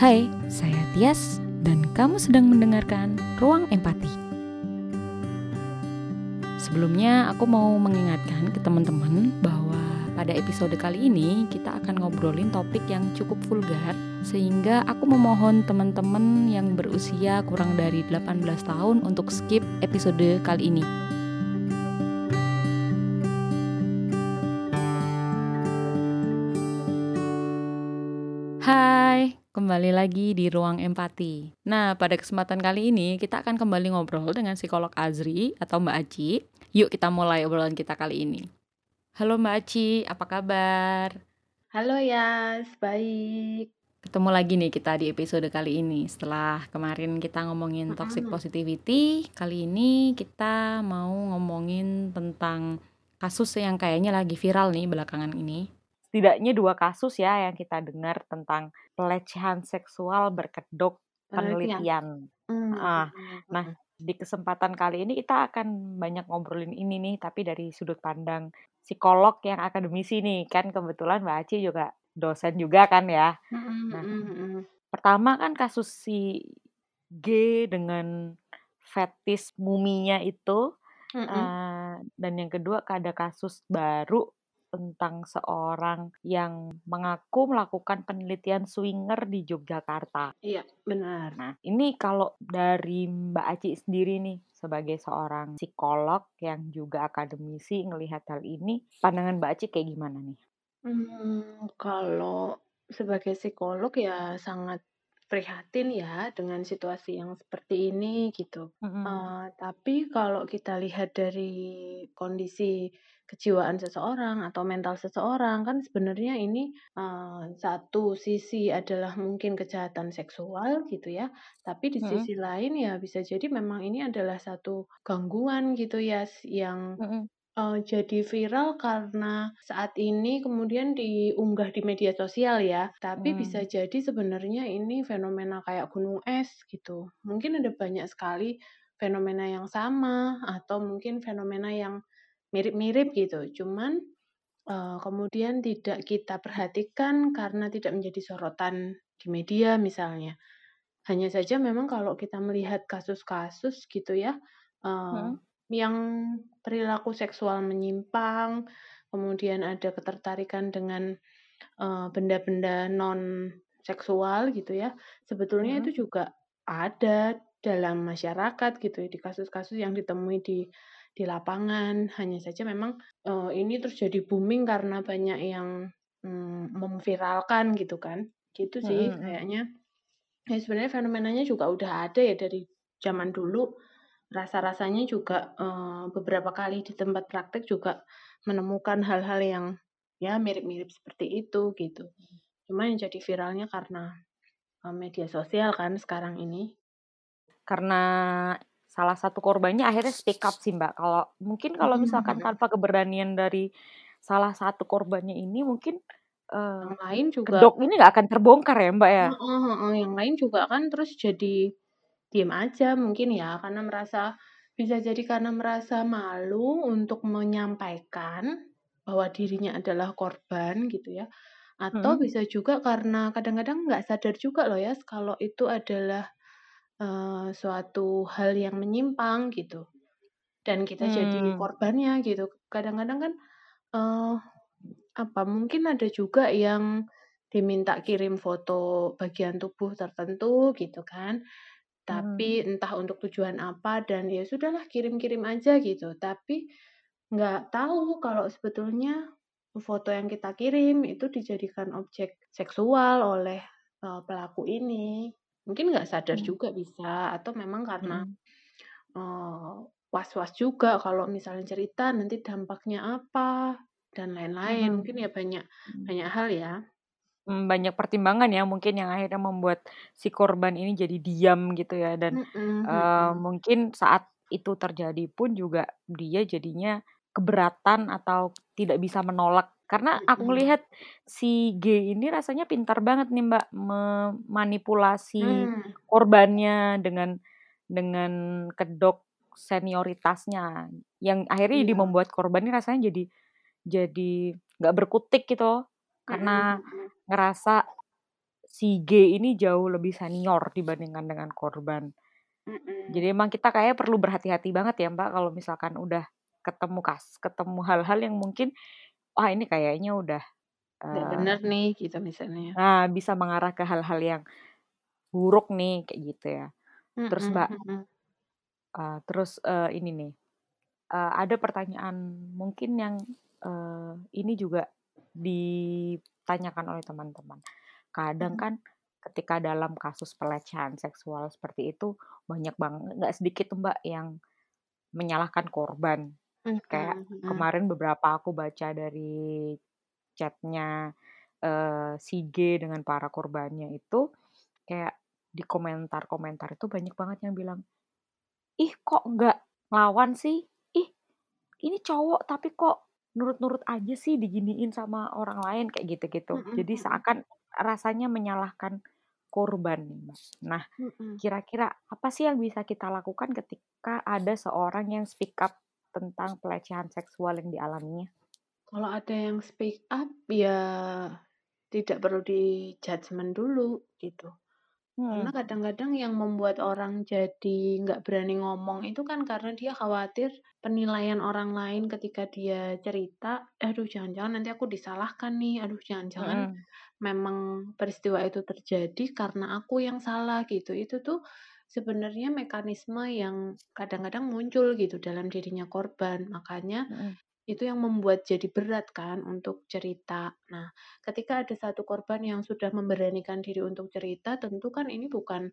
Hai, saya Tias dan kamu sedang mendengarkan Ruang Empati. Sebelumnya aku mau mengingatkan ke teman-teman bahwa pada episode kali ini kita akan ngobrolin topik yang cukup vulgar, sehingga aku memohon teman-teman yang berusia kurang dari 18 tahun untuk skip episode kali ini. Kembali lagi di Ruang Empati. Nah, pada kesempatan kali ini kita akan kembali ngobrol dengan psikolog Azri atau Mbak Aci. Yuk kita mulai obrolan kita kali ini. Halo Mbak Aci, apa kabar? Halo Yas, baik. Ketemu lagi nih kita di episode kali ini. Setelah kemarin kita ngomongin toxic positivity, kali ini kita mau ngomongin tentang kasus yang kayaknya lagi viral nih belakangan ini. Setidaknya 2 kasus ya yang kita dengar tentang pelecehan seksual berkedok penelitian. Nah, di kesempatan kali ini kita akan banyak ngobrolin ini nih, tapi dari sudut pandang psikolog yang akademisi nih. Kan kebetulan Mbak Aci juga dosen juga kan ya. Nah, pertama kan kasus si G dengan fetis muminya itu. Dan yang kedua ada kasus baru tentang seorang yang mengaku melakukan penelitian swinger di Yogyakarta. Iya, benar. Nah, ini kalau dari Mbak Aci sendiri nih, sebagai seorang psikolog yang juga akademisi ngelihat hal ini, pandangan Mbak Aci kayak gimana nih? Kalau sebagai psikolog ya sangat prihatin ya dengan situasi yang seperti ini gitu. Tapi kalau kita lihat dari kondisi kejiwaan seseorang atau mental seseorang, kan sebenarnya ini satu sisi adalah mungkin kejahatan seksual gitu ya, tapi di sisi lain ya bisa jadi memang ini adalah satu gangguan gitu ya yang jadi viral karena saat ini kemudian diunggah di media sosial ya, tapi bisa jadi sebenarnya ini fenomena kayak gunung es gitu. Mungkin ada banyak sekali fenomena yang sama atau mungkin fenomena yang mirip-mirip gitu, cuman kemudian tidak kita perhatikan karena tidak menjadi sorotan di media misalnya. Hanya saja memang kalau kita melihat kasus-kasus gitu ya, yang perilaku seksual menyimpang, kemudian ada ketertarikan dengan benda-benda non-seksual gitu ya, sebetulnya itu juga ada dalam masyarakat gitu ya, di kasus-kasus yang ditemui di lapangan. Hanya saja memang ini terus jadi booming karena banyak yang memviralkan gitu kan. Gitu sih kayaknya. Ya sebenarnya fenomenanya juga udah ada ya dari zaman dulu. Rasa-rasanya juga beberapa kali di tempat praktek juga menemukan hal-hal yang ya mirip-mirip seperti itu gitu. Cuma yang jadi viralnya karena media sosial kan sekarang ini. Karena salah satu korbannya akhirnya speak up sih Mbak. Kalau misalkan tanpa keberanian dari salah satu korbannya ini, mungkin yang lain juga, kedok ini nggak akan terbongkar ya Mbak ya. Yang lain juga kan terus jadi diem aja mungkin ya, karena merasa, bisa jadi karena merasa malu untuk menyampaikan bahwa dirinya adalah korban gitu ya. Atau bisa juga karena kadang-kadang nggak sadar juga loh ya kalau itu adalah suatu hal yang menyimpang gitu dan kita jadi korbannya gitu. Kadang-kadang kan mungkin ada juga yang diminta kirim foto bagian tubuh tertentu gitu kan, tapi entah untuk tujuan apa, dan ya sudahlah kirim-kirim aja gitu, tapi nggak tahu kalau sebetulnya foto yang kita kirim itu dijadikan objek seksual oleh pelaku ini. Mungkin nggak sadar juga bisa, atau memang karena was-was juga kalau misalnya cerita nanti dampaknya apa dan lain-lain. Mungkin ya banyak hal ya, banyak pertimbangan ya mungkin yang akhirnya membuat si korban ini jadi diam gitu ya, dan mungkin saat itu terjadi pun juga dia jadinya keberatan atau tidak bisa menolak. Karena aku lihat si G ini rasanya pintar banget nih Mbak, memanipulasi korbannya dengan kedok senioritasnya, yang akhirnya jadi membuat korban ini rasanya jadi nggak berkutik gitu, karena ngerasa si G ini jauh lebih senior dibandingkan dengan korban. Jadi emang kita kayak perlu berhati-hati banget ya Mbak, kalau misalkan udah ketemu hal-hal yang mungkin wah ini kayaknya udah bener nih gitu misalnya. Nah, bisa mengarah ke hal-hal yang buruk nih kayak gitu ya. Terus Mbak, ini nih ada pertanyaan mungkin yang ini juga ditanyakan oleh teman-teman. Kadang kan ketika dalam kasus pelecehan seksual seperti itu banyak banget, nggak sedikit Mbak yang menyalahkan korban. Kayak kemarin beberapa aku baca dari chatnya si G dengan para korbannya itu, kayak di komentar-komentar itu banyak banget yang bilang, ih kok nggak ngelawan sih, ih ini cowok tapi kok nurut-nurut aja sih diginiin sama orang lain, kayak gitu-gitu. Jadi seakan rasanya menyalahkan korban nih Mas. Nah, kira-kira apa sih yang bisa kita lakukan ketika ada seorang yang speak up tentang pelecehan seksual yang dialaminya? Kalau ada yang speak up ya tidak perlu di judgement dulu gitu. Karena kadang-kadang yang membuat orang jadi nggak berani ngomong itu kan karena dia khawatir penilaian orang lain ketika dia cerita, aduh jangan-jangan nanti aku disalahkan nih, aduh jangan-jangan memang peristiwa itu terjadi karena aku yang salah gitu. Itu tuh sebenarnya mekanisme yang kadang-kadang muncul gitu dalam dirinya korban, makanya itu yang membuat jadi berat kan untuk cerita. Nah, ketika ada satu korban yang sudah memberanikan diri untuk cerita, tentu kan ini bukannya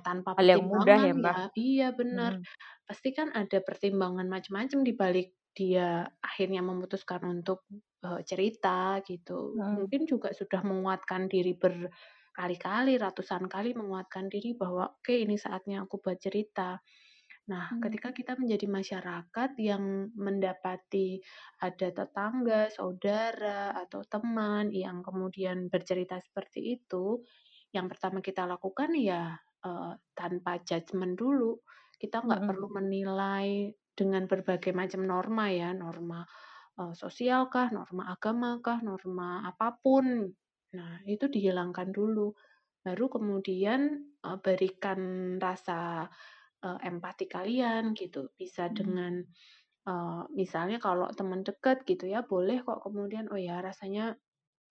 tanpa pertimbangan ya, Mbak. Iya benar. Pasti kan ada pertimbangan macam-macam di balik dia akhirnya memutuskan untuk cerita gitu. Mungkin juga sudah menguatkan diri berkali-kali, ratusan kali menguatkan diri bahwa oke, ini saatnya aku buat cerita. Nah, ketika kita menjadi masyarakat yang mendapati ada tetangga, saudara, atau teman yang kemudian bercerita seperti itu, yang pertama kita lakukan ya tanpa judgement dulu. Kita nggak perlu menilai dengan berbagai macam norma ya, norma sosial kah, norma agama kah, norma apapun. Nah, itu dihilangkan dulu. Baru kemudian berikan rasa empati kalian gitu, bisa dengan misalnya kalau teman dekat gitu ya, boleh kok kemudian oh ya rasanya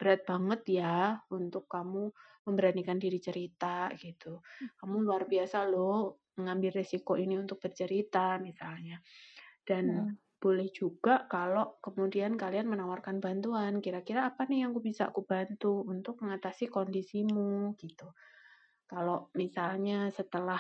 berat banget ya untuk kamu memberanikan diri cerita gitu, kamu luar biasa loh mengambil resiko ini untuk bercerita misalnya. Dan boleh juga kalau kemudian kalian menawarkan bantuan, kira-kira apa nih yang aku bantu untuk mengatasi kondisimu gitu. Kalau misalnya setelah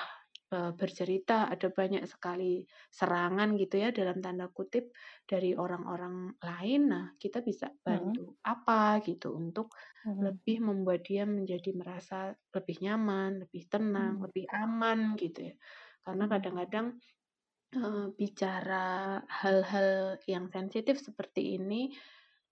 bercerita ada banyak sekali serangan gitu ya dalam tanda kutip dari orang-orang lain, nah kita bisa bantu apa gitu untuk lebih membuat dia menjadi merasa lebih nyaman, lebih tenang, lebih aman gitu ya. Karena kadang-kadang bicara hal-hal yang sensitif seperti ini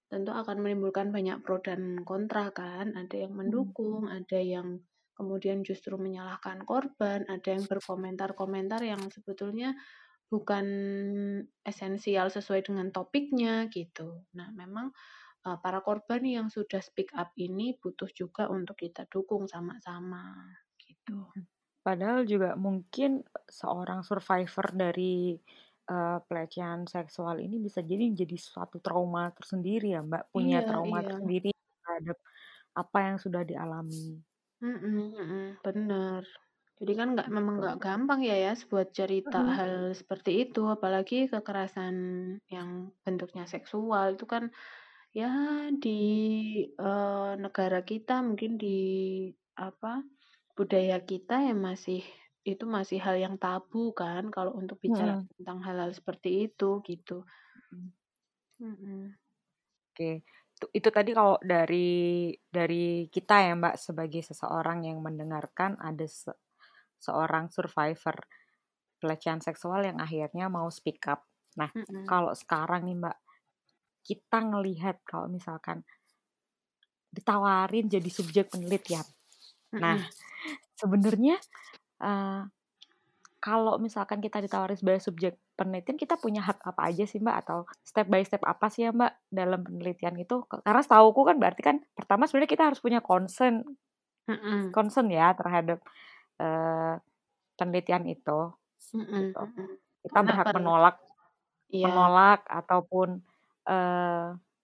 tentu akan menimbulkan banyak pro dan kontra kan, ada yang mendukung, ada yang kemudian justru menyalahkan korban, ada yang berkomentar-komentar yang sebetulnya bukan esensial sesuai dengan topiknya gitu. Nah, memang para korban yang sudah speak up ini butuh juga untuk kita dukung sama-sama gitu. Padahal juga mungkin seorang survivor dari pelecehan seksual ini bisa jadi suatu trauma tersendiri ya Mbak, punya trauma tersendiri terhadap apa yang sudah dialami. Bener. Jadi kan memang nggak gampang ya buat cerita hal seperti itu, apalagi kekerasan yang bentuknya seksual itu kan ya di negara kita, mungkin di budaya kita ya masih hal yang tabu kan kalau untuk bicara tentang hal-hal seperti itu gitu. Oke. Itu tadi kalau dari kita ya Mbak, sebagai seseorang yang mendengarkan ada seorang survivor pelecehan seksual yang akhirnya mau speak up. Nah, kalau sekarang nih Mbak, kita ngelihat kalau misalkan ditawarin jadi subjek penelitian. Nah, sebenarnya kalau misalkan kita ditawarin sebagai subjek penelitian kita punya hak apa aja sih Mbak, atau step by step apa sih ya Mbak dalam penelitian itu? Karena setauku kan berarti kan pertama sebenarnya kita harus punya concern ya terhadap penelitian itu. Gitu. Kita berhak menolak ataupun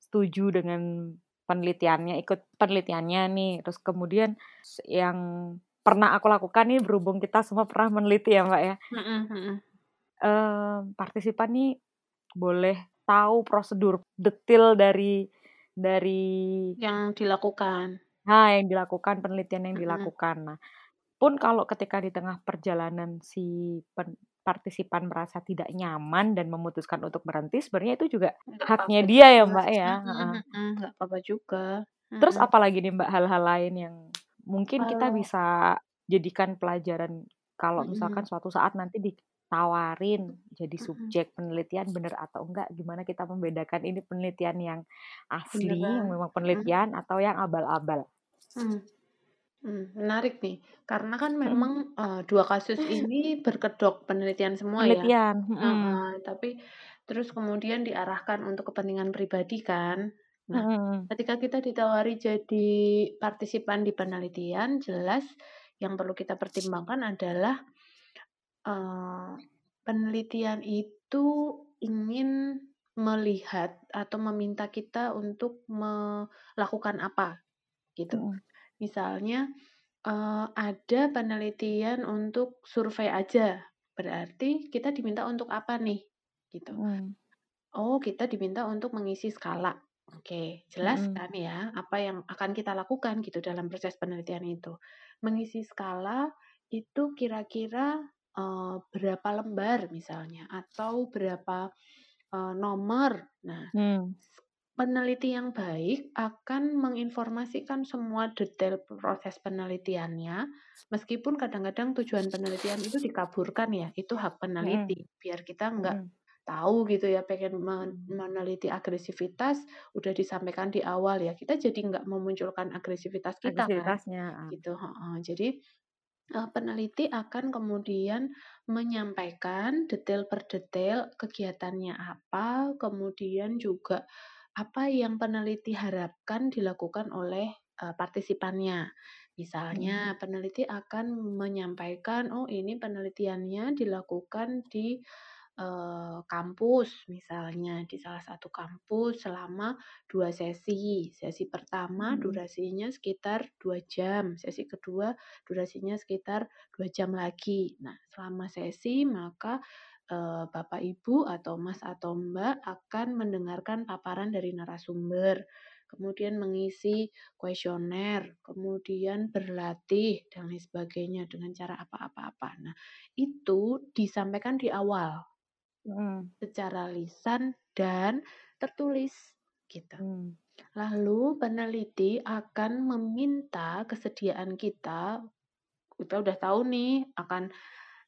setuju dengan penelitiannya, ikut penelitiannya nih. Terus kemudian yang pernah aku lakukan nih, berhubung kita semua pernah meneliti ya Mbak ya, partisipan nih boleh tahu prosedur detail dari yang dilakukan, penelitian yang dilakukan. Nah, pun kalau ketika di tengah perjalanan si partisipan merasa tidak nyaman dan memutuskan untuk berhenti, sebenarnya itu juga haknya dia ya Mbak ya. Nggak apa-apa juga. Terus apalagi nih Mbak hal-hal lain yang mungkin kita bisa jadikan pelajaran kalau misalkan suatu saat nanti ditawarin jadi subjek penelitian, benar atau enggak, gimana kita membedakan ini penelitian yang asli, yang memang penelitian, atau yang abal-abal. Menarik nih, karena kan memang dua kasus ini berkedok penelitian semua ya. Tapi terus kemudian diarahkan untuk kepentingan pribadi kan. Nah, ketika kita ditawari jadi partisipan di penelitian, jelas yang perlu kita pertimbangkan adalah penelitian itu ingin melihat atau meminta kita untuk melakukan apa gitu. Misalnya ada penelitian untuk survei aja, berarti kita diminta untuk apa nih? Gitu. Oh, kita diminta untuk mengisi skala. Oke, jelas kan ya apa yang akan kita lakukan gitu dalam proses penelitian itu. Mengisi skala itu kira-kira berapa lembar misalnya, atau berapa nomor. Nah, peneliti yang baik akan menginformasikan semua detail proses penelitiannya, meskipun kadang-kadang tujuan penelitian itu dikaburkan ya, itu hak peneliti, biar kita nggak tahu gitu ya, pengen meneliti agresivitas, udah disampaikan di awal ya, kita jadi nggak memunculkan agresivitas kita kan, gitu. Jadi peneliti akan kemudian menyampaikan detail per detail kegiatannya apa, kemudian juga apa yang peneliti harapkan dilakukan oleh partisipannya. Misalnya peneliti akan menyampaikan, oh ini penelitiannya dilakukan di kampus, misalnya di salah satu kampus selama 2 sesi. Sesi pertama durasinya sekitar 2 jam, sesi kedua durasinya sekitar 2 jam lagi. Nah, selama sesi maka Bapak Ibu atau Mas atau Mbak akan mendengarkan paparan dari narasumber, kemudian mengisi kuesioner, kemudian berlatih dan lain sebagainya dengan cara apa-apa. Nah, itu disampaikan di awal secara lisan dan tertulis gitu. Lalu peneliti akan meminta kesediaan kita udah tahu nih akan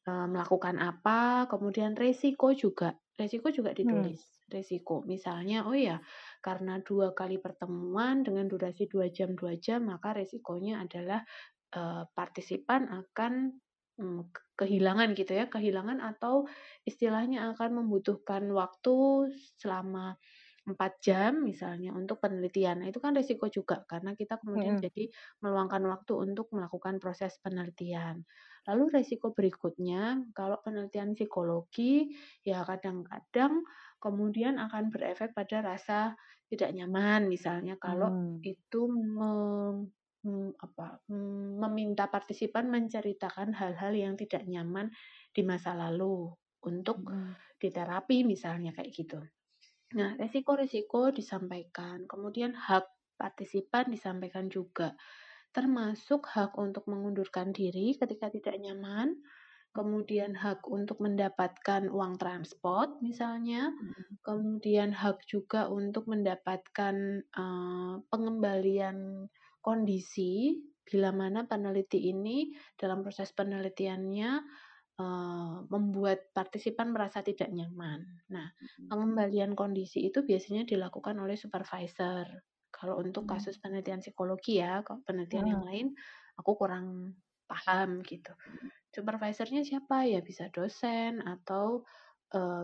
melakukan apa, kemudian resiko juga ditulis. Resiko misalnya, oh ya karena 2 kali pertemuan dengan durasi 2 jam, maka resikonya adalah partisipan akan kehilangan gitu ya, kehilangan atau istilahnya akan membutuhkan waktu selama 4 jam misalnya untuk penelitian. Nah, itu kan resiko juga, karena kita kemudian jadi meluangkan waktu untuk melakukan proses penelitian. Lalu resiko berikutnya, kalau penelitian psikologi ya kadang-kadang kemudian akan berefek pada rasa tidak nyaman misalnya, kalau itu meminta partisipan menceritakan hal-hal yang tidak nyaman di masa lalu untuk diterapi misalnya kayak gitu. Nah, resiko-resiko disampaikan, kemudian hak partisipan disampaikan juga, termasuk hak untuk mengundurkan diri ketika tidak nyaman, kemudian hak untuk mendapatkan uang transport misalnya, kemudian hak juga untuk mendapatkan pengembalian kondisi, bila mana peneliti ini dalam proses penelitiannya membuat partisipan merasa tidak nyaman. Nah, pengembalian kondisi itu biasanya dilakukan oleh supervisor. Kalau untuk kasus penelitian psikologi ya, kalau penelitian yang lain aku kurang paham gitu. Supervisornya siapa? Ya bisa dosen atau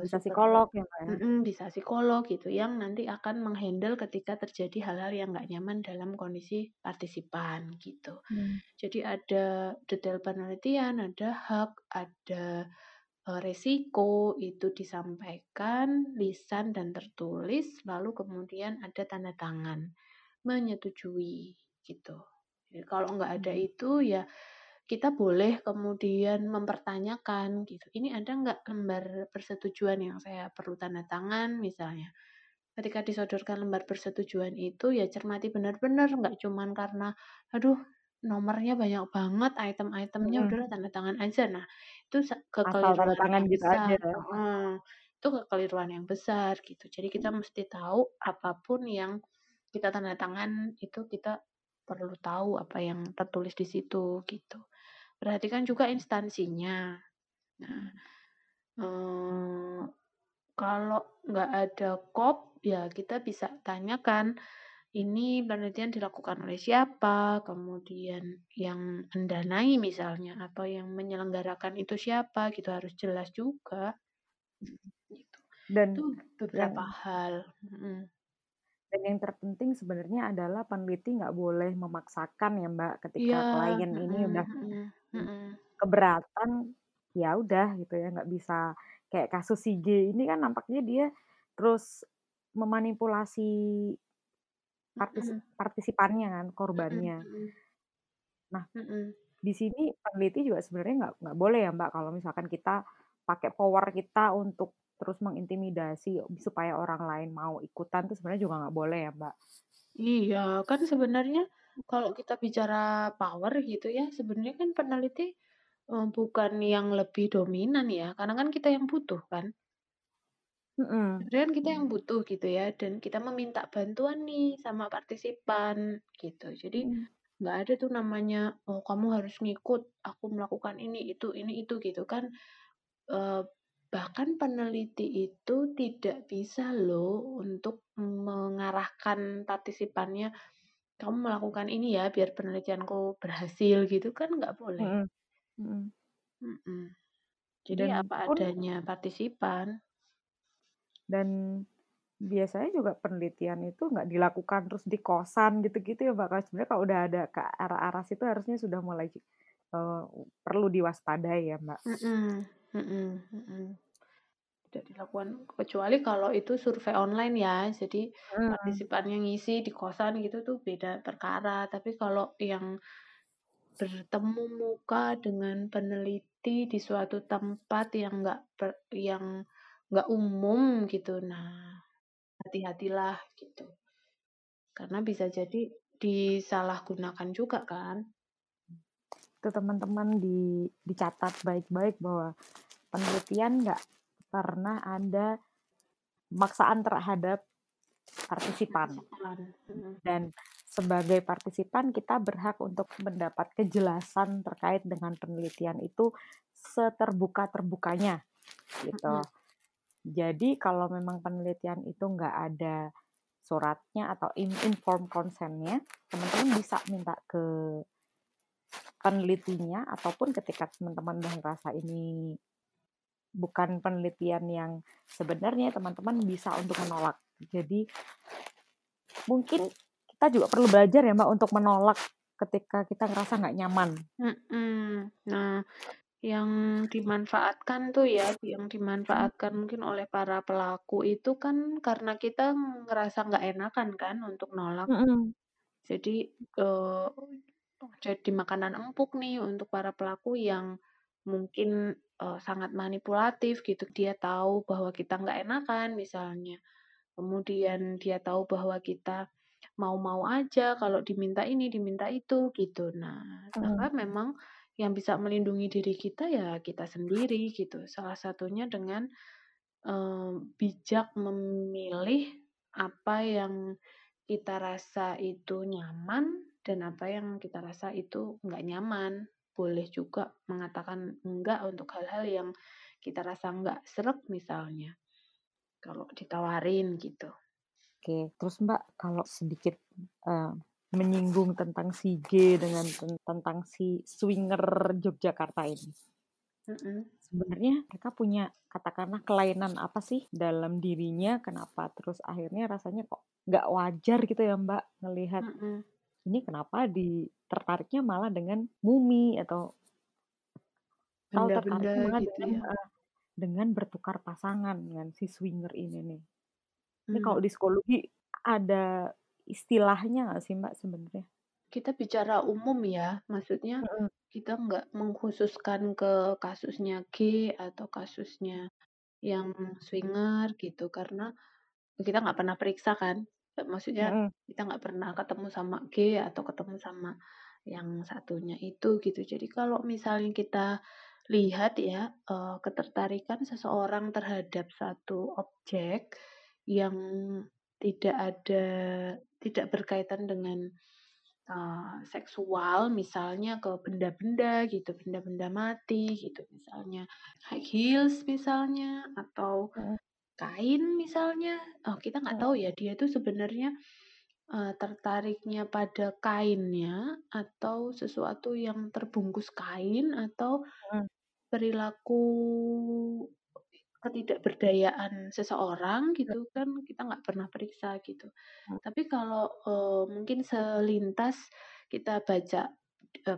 Bisa psikolog ya Pak ya? Bisa psikolog gitu yang nanti akan menghandle ketika terjadi hal-hal yang nggak nyaman dalam kondisi partisipan gitu. Jadi ada detail penelitian, ada hak, ada resiko, itu disampaikan lisan dan tertulis, lalu kemudian ada tanda tangan menyetujui gitu. Jadi kalau nggak ada itu ya kita boleh kemudian mempertanyakan gitu. Ini ada nggak lembar persetujuan yang saya perlu tanda tangan misalnya. Ketika disodorkan lembar persetujuan itu ya cermati benar-benar, nggak cuman karena aduh nomornya banyak banget, item-itemnya udahlah tanda tangan aja. Nah, itu kekeliruan yang besar. Itu kekeliruan yang besar gitu. Jadi kita mesti tahu apapun yang kita tanda tangan itu kita perlu tahu apa yang tertulis di situ gitu. Perhatikan juga instansinya. Nah, kalau nggak ada kop, ya kita bisa tanyakan ini penelitian dilakukan oleh siapa, kemudian yang mendanai misalnya, atau yang menyelenggarakan itu siapa, gitu harus jelas juga. Gitu. Dan itu beberapa hal. Dan yang terpenting sebenarnya adalah peneliti nggak boleh memaksakan ya Mbak, ketika klien ini udah keberatan, ya udah gitu ya, nggak bisa kayak kasus Sige ini kan nampaknya dia terus memanipulasi partisipannya kan, korbannya. Nah, di sini peneliti juga sebenarnya nggak boleh ya Mbak, kalau misalkan kita pakai power kita untuk terus mengintimidasi supaya orang lain mau ikutan itu sebenarnya juga nggak boleh ya Mbak. Iya, kan sebenarnya kalau kita bicara power gitu ya, sebenarnya kan peneliti bukan yang lebih dominan ya, karena kan kita yang butuh kan. Sebenarnya kita yang butuh gitu ya, dan kita meminta bantuan nih sama partisipan gitu. Jadi nggak ada tuh namanya oh kamu harus ngikut aku melakukan ini itu gitu kan. Bahkan peneliti itu tidak bisa loh untuk mengarahkan partisipannya kamu melakukan ini ya biar penelitianku berhasil gitu kan, nggak boleh. Jadi dan apa adanya partisipan. Dan biasanya juga penelitian itu nggak dilakukan terus di kosan gitu-gitu ya Mbak. Kalau sebenarnya kalau udah ada ke arah-arah situ harusnya sudah mulai perlu diwaspadai ya Mbak. Tidak dilakukan kecuali kalau itu survei online ya. Jadi partisipannya ngisi di kosan gitu tuh beda perkara. Tapi kalau yang bertemu muka dengan peneliti di suatu tempat yang nggak umum gitu, nah hati-hatilah gitu, karena bisa jadi disalahgunakan juga kan. Itu teman-teman dicatat baik-baik bahwa penelitian nggak pernah ada pemaksaan terhadap partisipan, dan sebagai partisipan kita berhak untuk mendapat kejelasan terkait dengan penelitian itu seterbuka-terbukanya gitu. Jadi kalau memang penelitian itu nggak ada suratnya atau informed consent-nya, teman-teman bisa minta ke penelitinya, ataupun ketika teman-teman merasa ini bukan penelitian yang sebenarnya, teman-teman bisa untuk menolak. Jadi mungkin kita juga perlu belajar ya Mbak untuk menolak ketika kita ngerasa nggak nyaman. Nah, yang dimanfaatkan tuh ya, yang dimanfaatkan mungkin oleh para pelaku itu kan karena kita ngerasa nggak enakan kan untuk nolak. Jadi jadi makanan empuk nih untuk para pelaku yang mungkin sangat manipulatif gitu. Dia tahu bahwa kita nggak enakan misalnya, kemudian dia tahu bahwa kita mau-mau aja kalau diminta ini diminta itu gitu. Nah, karena memang yang bisa melindungi diri kita ya kita sendiri gitu. Salah satunya dengan bijak memilih apa yang kita rasa itu nyaman dan apa yang kita rasa itu nggak nyaman. Boleh juga mengatakan enggak untuk hal-hal yang kita rasa nggak sreg misalnya, kalau ditawarin gitu. Oke, terus Mbak kalau sedikit menyinggung tentang si G dengan tentang si swinger Yogyakarta ini. sebenarnya mereka punya katakanlah kelainan apa sih dalam dirinya, kenapa terus akhirnya rasanya kok nggak wajar gitu ya Mbak ngelihat ini kenapa tertariknya malah dengan mumi atau tertariknya malah gitu dengan bertukar pasangan dengan si swinger ini nih. Ini kalau di psikologi ada istilahnya nggak sih Mbak sebenarnya? Kita bicara umum ya, maksudnya kita nggak mengkhususkan ke kasusnya gay atau kasusnya yang swinger gitu, karena kita nggak pernah periksa kan, maksudnya kita nggak pernah ketemu sama gay atau ketemu sama yang satunya itu gitu. Jadi kalau misalnya kita lihat ya ketertarikan seseorang terhadap satu objek yang tidak berkaitan dengan seksual, misalnya ke benda-benda gitu, benda-benda mati gitu, misalnya high heels misalnya atau kain misalnya. Oh, kita nggak tahu ya dia itu sebenarnya tertariknya pada kainnya atau sesuatu yang terbungkus kain atau perilaku ketidakberdayaan seseorang gitu kan, kita nggak pernah periksa gitu. Tapi kalau mungkin selintas kita baca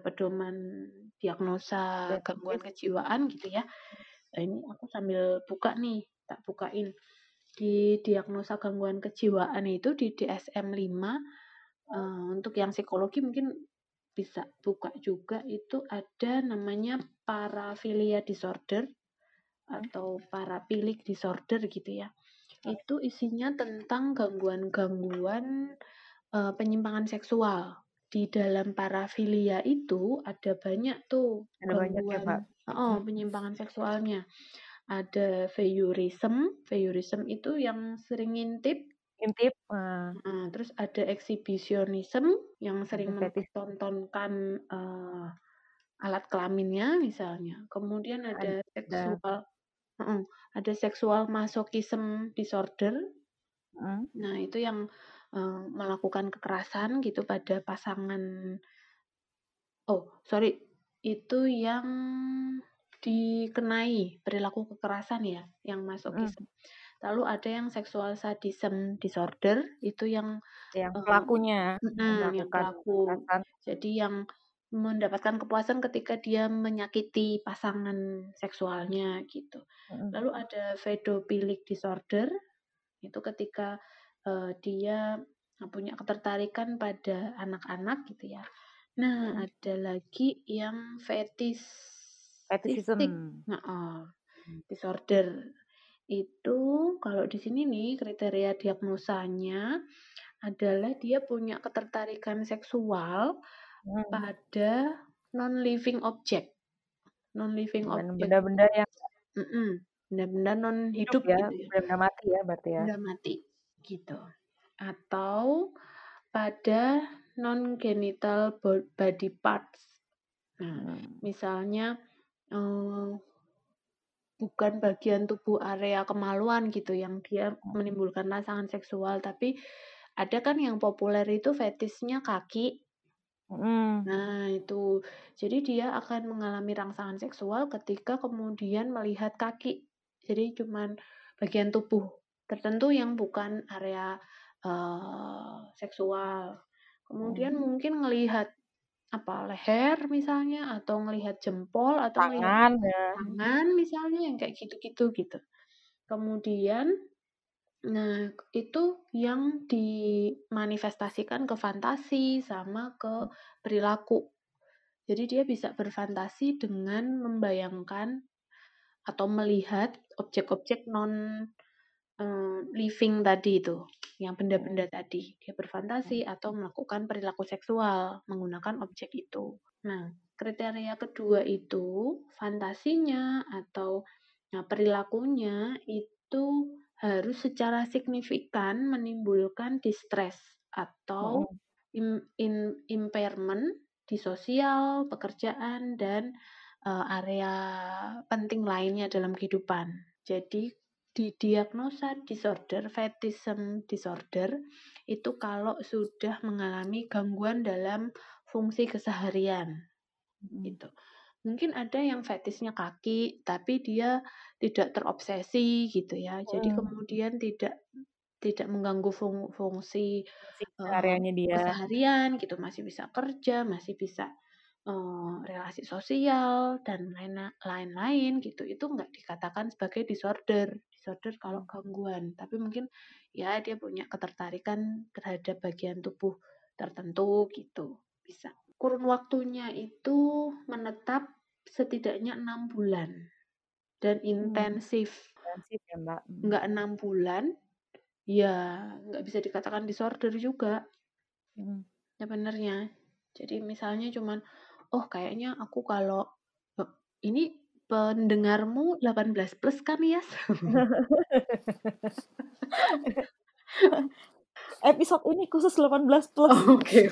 pedoman diagnosa gangguan kejiwaan gitu ya. Nah, ini aku sambil buka nih, tak bukain. Di diagnosa gangguan kejiwaan itu di DSM-5 untuk yang psikologi mungkin bisa buka juga, itu ada namanya paraphilia disorder atau paraphilic disorder gitu ya. Itu isinya tentang gangguan-gangguan penyimpangan seksual. Di dalam paraphilia itu ada banyak tuh gangguan penyimpangan seksualnya. Ada voyeurism. Voyeurism itu yang sering ngintip. Terus ada exhibitionism yang sering mempertontonkan alat kelaminnya misalnya. Kemudian ada seksual masochism disorder. Nah, itu yang melakukan kekerasan gitu pada pasangan. Oh, sorry. Itu yang dikenai perilaku kekerasan ya, yang masochism. Lalu ada yang seksual sadism disorder, itu yang pelakunya. Yang pelaku. Kekerasan. Jadi yang mendapatkan kepuasan ketika dia menyakiti pasangan seksualnya gitu. Lalu ada pedophilic disorder, itu ketika dia punya ketertarikan pada anak-anak gitu ya. Nah, ada lagi yang fetishism disorder. Itu kalau di sini nih kriteria diagnosanya adalah dia punya ketertarikan seksual pada non-living object. Non-living object. Benda-benda yang benda-benda non-hidup ya, gitu ya. Benda mati ya berarti ya. Benda mati gitu. Atau pada non-genital body parts. Nah, misalnya bukan bagian tubuh area kemaluan gitu yang dia menimbulkan rasa seksual, tapi ada kan yang populer itu fetisnya kaki. Nah itu, jadi dia akan mengalami rangsangan seksual ketika kemudian melihat kaki, jadi cuman bagian tubuh tertentu yang bukan area seksual. Kemudian mungkin ngelihat leher misalnya, atau ngelihat jempol, atau tangan, ngelihat tangan misalnya, yang kayak gitu-gitu gitu. Kemudian nah, itu yang dimanifestasikan ke fantasi sama ke perilaku. Jadi dia bisa berfantasi dengan membayangkan atau melihat objek-objek non-living tadi itu, yang benda-benda tadi. Dia berfantasi atau melakukan perilaku seksual menggunakan objek itu. Nah, kriteria kedua itu fantasinya atau perilakunya itu harus secara signifikan menimbulkan distress atau impairment di sosial, pekerjaan, dan area penting lainnya dalam kehidupan. Jadi di diagnosa disorder, fetishism disorder, itu kalau sudah mengalami gangguan dalam fungsi keseharian. Gitu. Mungkin ada yang fetishnya kaki, tapi dia tidak terobsesi gitu ya. Jadi kemudian tidak mengganggu fungsi kesehariannya dia. Keseharian gitu, masih bisa kerja, masih bisa relasi sosial dan lain-lain gitu. Itu nggak dikatakan sebagai disorder kalau gangguan, tapi mungkin ya dia punya ketertarikan terhadap bagian tubuh tertentu gitu, bisa. Kurun waktunya itu menetap setidaknya 6 bulan dan intensif. Intensif ya, Mbak. Nggak 6 bulan, ya nggak bisa dikatakan disorder juga. Sebenarnya. Jadi misalnya cuman kayaknya aku kalau ini pendengarmu 18 plus kan ya? Episode ini khusus 18 plus. Oke.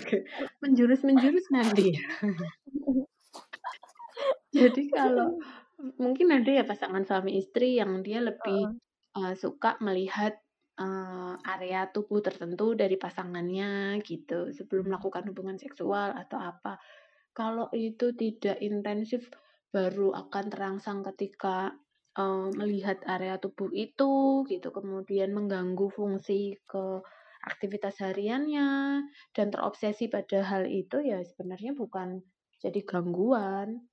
Menjurus nanti. Jadi kalau mungkin ada ya pasangan suami istri yang dia lebih suka melihat area tubuh tertentu dari pasangannya gitu sebelum melakukan hubungan seksual atau apa. Kalau itu tidak intensif, baru akan terangsang ketika melihat area tubuh itu gitu, kemudian mengganggu fungsi ke aktivitas hariannya dan terobsesi pada hal itu, ya sebenarnya bukan jadi gangguan.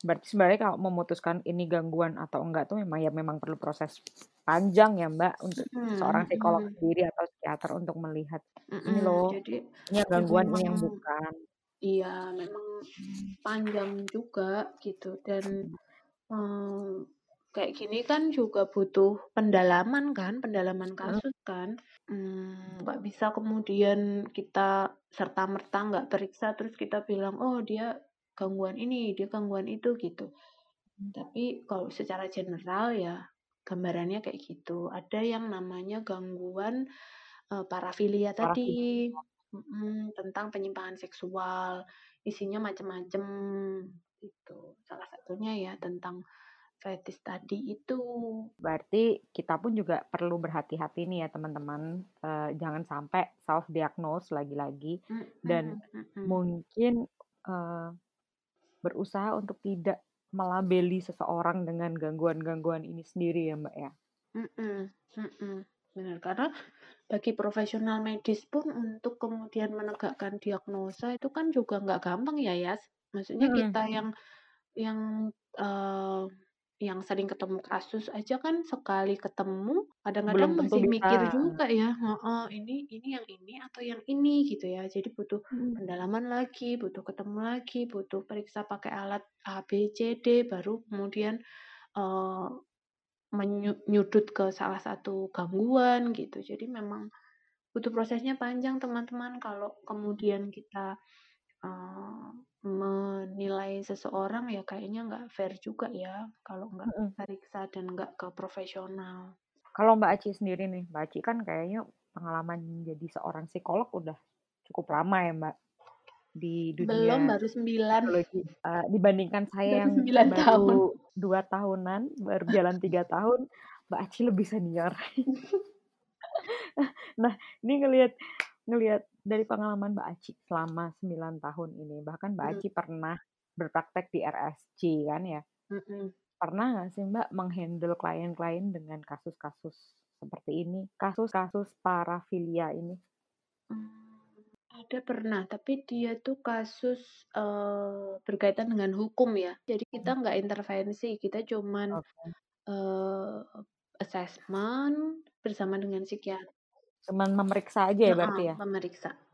Berarti sebenarnya kalau memutuskan ini gangguan atau enggak tuh memang perlu proses panjang ya Mbak, untuk seorang psikolog sendiri atau psikiater untuk melihat ini loh, jadi, ini gangguan memang, ini yang bukan. Iya, memang panjang juga gitu dan kayak gini kan juga butuh pendalaman kasus kan, nggak bisa kemudian kita serta-merta nggak periksa terus kita bilang dia gangguan ini, dia gangguan itu gitu. Tapi kalau secara general ya gambarannya kayak gitu. Ada yang namanya gangguan parafilia tadi, tentang penyimpangan seksual, isinya macam-macam gitu. Salah satunya ya tentang fetish tadi itu. Berarti kita pun juga perlu berhati-hati nih ya teman-teman, jangan sampai self diagnose lagi-lagi dan mungkin berusaha untuk tidak melabeli seseorang dengan gangguan-gangguan ini sendiri ya Mbak ya. Benar, karena bagi profesional medis pun untuk kemudian menegakkan diagnosa itu kan juga nggak gampang ya Yas. Maksudnya kita yang sering ketemu kasus aja kan sekali ketemu kadang-kadang masih mikir juga ya, ini yang ini atau yang ini gitu ya. Jadi butuh pendalaman lagi, butuh ketemu lagi, butuh periksa pakai alat A, B, C, D, baru kemudian menyudut ke salah satu gangguan gitu. Jadi memang butuh prosesnya panjang teman-teman kalau kemudian kita menilai seseorang ya kayaknya nggak fair juga ya kalau nggak periksa dan nggak ke profesional. Kalau Mbak Aci sendiri nih, Mbak Aci kan kayaknya pengalaman jadi seorang psikolog udah cukup lama ya Mbak di dunia. Belum, baru 9. Dibandingkan saya baru yang baru 2 tahunan, baru jalan 3 tahun, Mbak Aci lebih senior. Nah, ini ngelihat dari pengalaman Mbak Aci selama 9 tahun ini, bahkan Mbak Aci pernah berpraktek di RSC kan ya, pernah nggak sih Mbak menghandle klien-klien dengan kasus-kasus seperti ini, kasus-kasus parafilia ini? Ada pernah, tapi dia tuh kasus berkaitan dengan hukum ya, jadi kita nggak intervensi, kita cuman assessment bersama dengan psikiater. Cuman memeriksa aja ya berarti ya?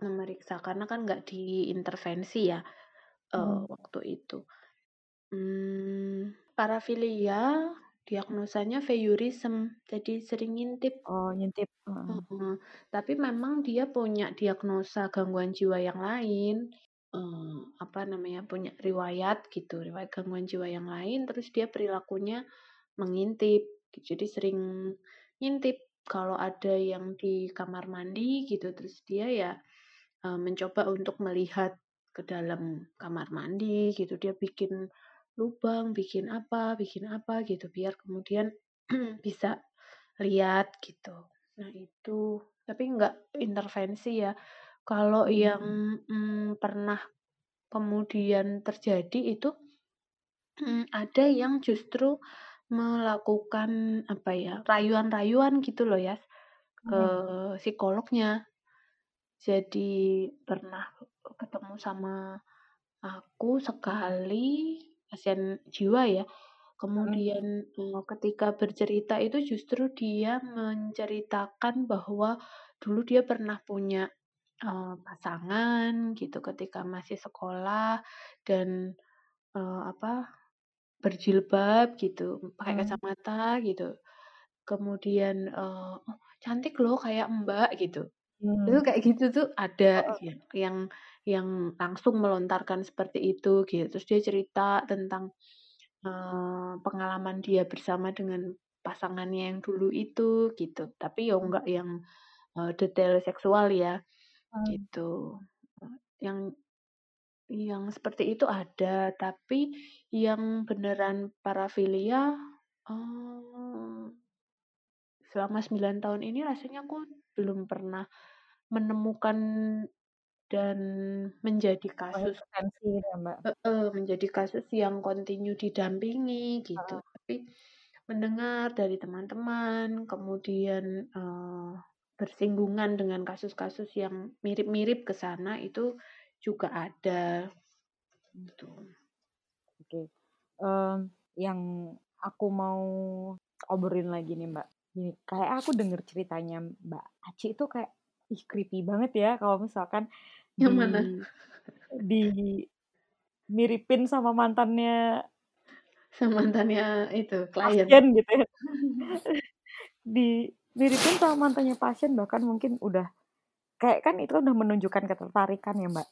Memeriksa karena kan nggak diintervensi ya waktu itu. Parafilia diagnosanya voyeurism, jadi sering ngintip. Oh, ngintip. Tapi memang dia punya diagnosa gangguan jiwa yang lain, punya riwayat gitu, riwayat gangguan jiwa yang lain, terus dia perilakunya mengintip, jadi sering ngintip. Kalau ada yang di kamar mandi gitu, terus dia ya mencoba untuk melihat ke dalam kamar mandi gitu, dia bikin lubang, bikin apa gitu, biar kemudian bisa lihat gitu. Nah itu, tapi nggak intervensi ya. Kalau yang pernah kemudian terjadi itu ada yang justru melakukan rayuan-rayuan gitu loh ya ke psikolognya. Jadi pernah ketemu sama aku sekali pasien jiwa ya. Kemudian ketika bercerita itu justru dia menceritakan bahwa dulu dia pernah punya pasangan gitu ketika masih sekolah dan berjilbab gitu, pakai kacamata gitu. Kemudian cantik loh kayak Mbak gitu. Itu kayak gitu tuh ada yang langsung melontarkan seperti itu gitu. Terus dia cerita tentang pengalaman dia bersama dengan pasangannya yang dulu itu gitu, tapi ya enggak yang detail seksual ya gitu. Yang seperti itu ada, tapi yang beneran parafilia selama 9 tahun ini rasanya aku belum pernah menemukan dan menjadi kasus yang kontinu didampingi gitu. Tapi mendengar dari teman-teman, kemudian bersinggungan dengan kasus-kasus yang mirip-mirip ke sana itu juga ada gitu. Oke. Yang aku mau obrolin lagi nih Mbak. Gini, kayak aku denger ceritanya Mbak Aci itu kayak creepy banget ya kalau misalkan yang mana dimiripin sama mantannya itu klien pasien gitu ya. Dimiripin sama mantannya pasien, bahkan mungkin udah kayak kan itu udah menunjukkan ketertarikan ya Mbak,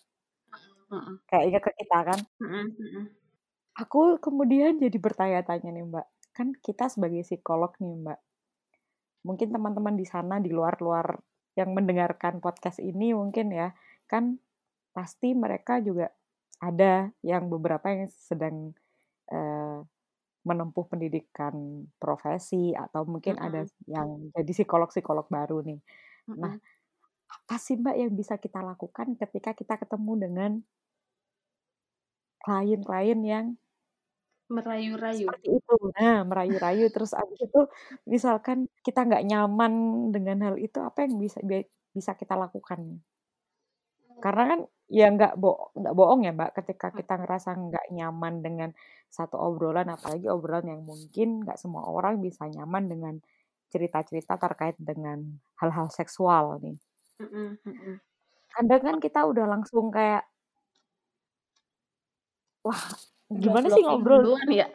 kayaknya ke kita kan. Aku kemudian jadi bertanya-tanya nih Mbak, kan kita sebagai psikolog nih Mbak, mungkin teman-teman di sana di luar-luar yang mendengarkan podcast ini mungkin ya, kan pasti mereka juga ada yang beberapa yang sedang menempuh pendidikan profesi atau mungkin ada yang jadi psikolog-psikolog baru nih. Nah, apa sih Mbak yang bisa kita lakukan ketika kita ketemu dengan klien-klien yang merayu-rayu seperti itu? Nah, merayu-rayu terus abis itu misalkan kita nggak nyaman dengan hal itu, apa yang bisa kita lakukan? Karena kan ya nggak bohong ya Mbak, ketika kita ngerasa nggak nyaman dengan satu obrolan, apalagi obrolan yang mungkin nggak semua orang bisa nyaman dengan cerita-cerita terkait dengan hal-hal seksual nih. Kadang kan kita udah langsung kayak wah, gimana sih ngobrol ya?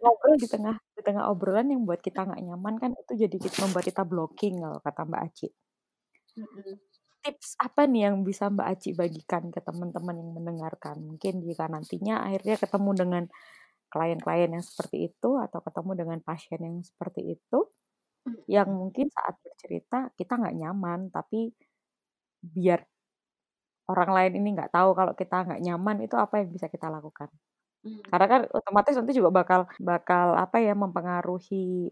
Ngobrol di tengah obrolan yang buat kita nggak nyaman kan, itu jadi membuat kita blocking kalau kata Mbak Aci. Tips apa nih yang bisa Mbak Aci bagikan ke teman-teman yang mendengarkan? Mungkin jika nantinya akhirnya ketemu dengan klien-klien yang seperti itu atau ketemu dengan pasien yang seperti itu, yang mungkin saat bercerita kita nggak nyaman, tapi biar orang lain ini nggak tahu kalau kita nggak nyaman, itu apa yang bisa kita lakukan? Karena kan otomatis nanti juga bakal mempengaruhi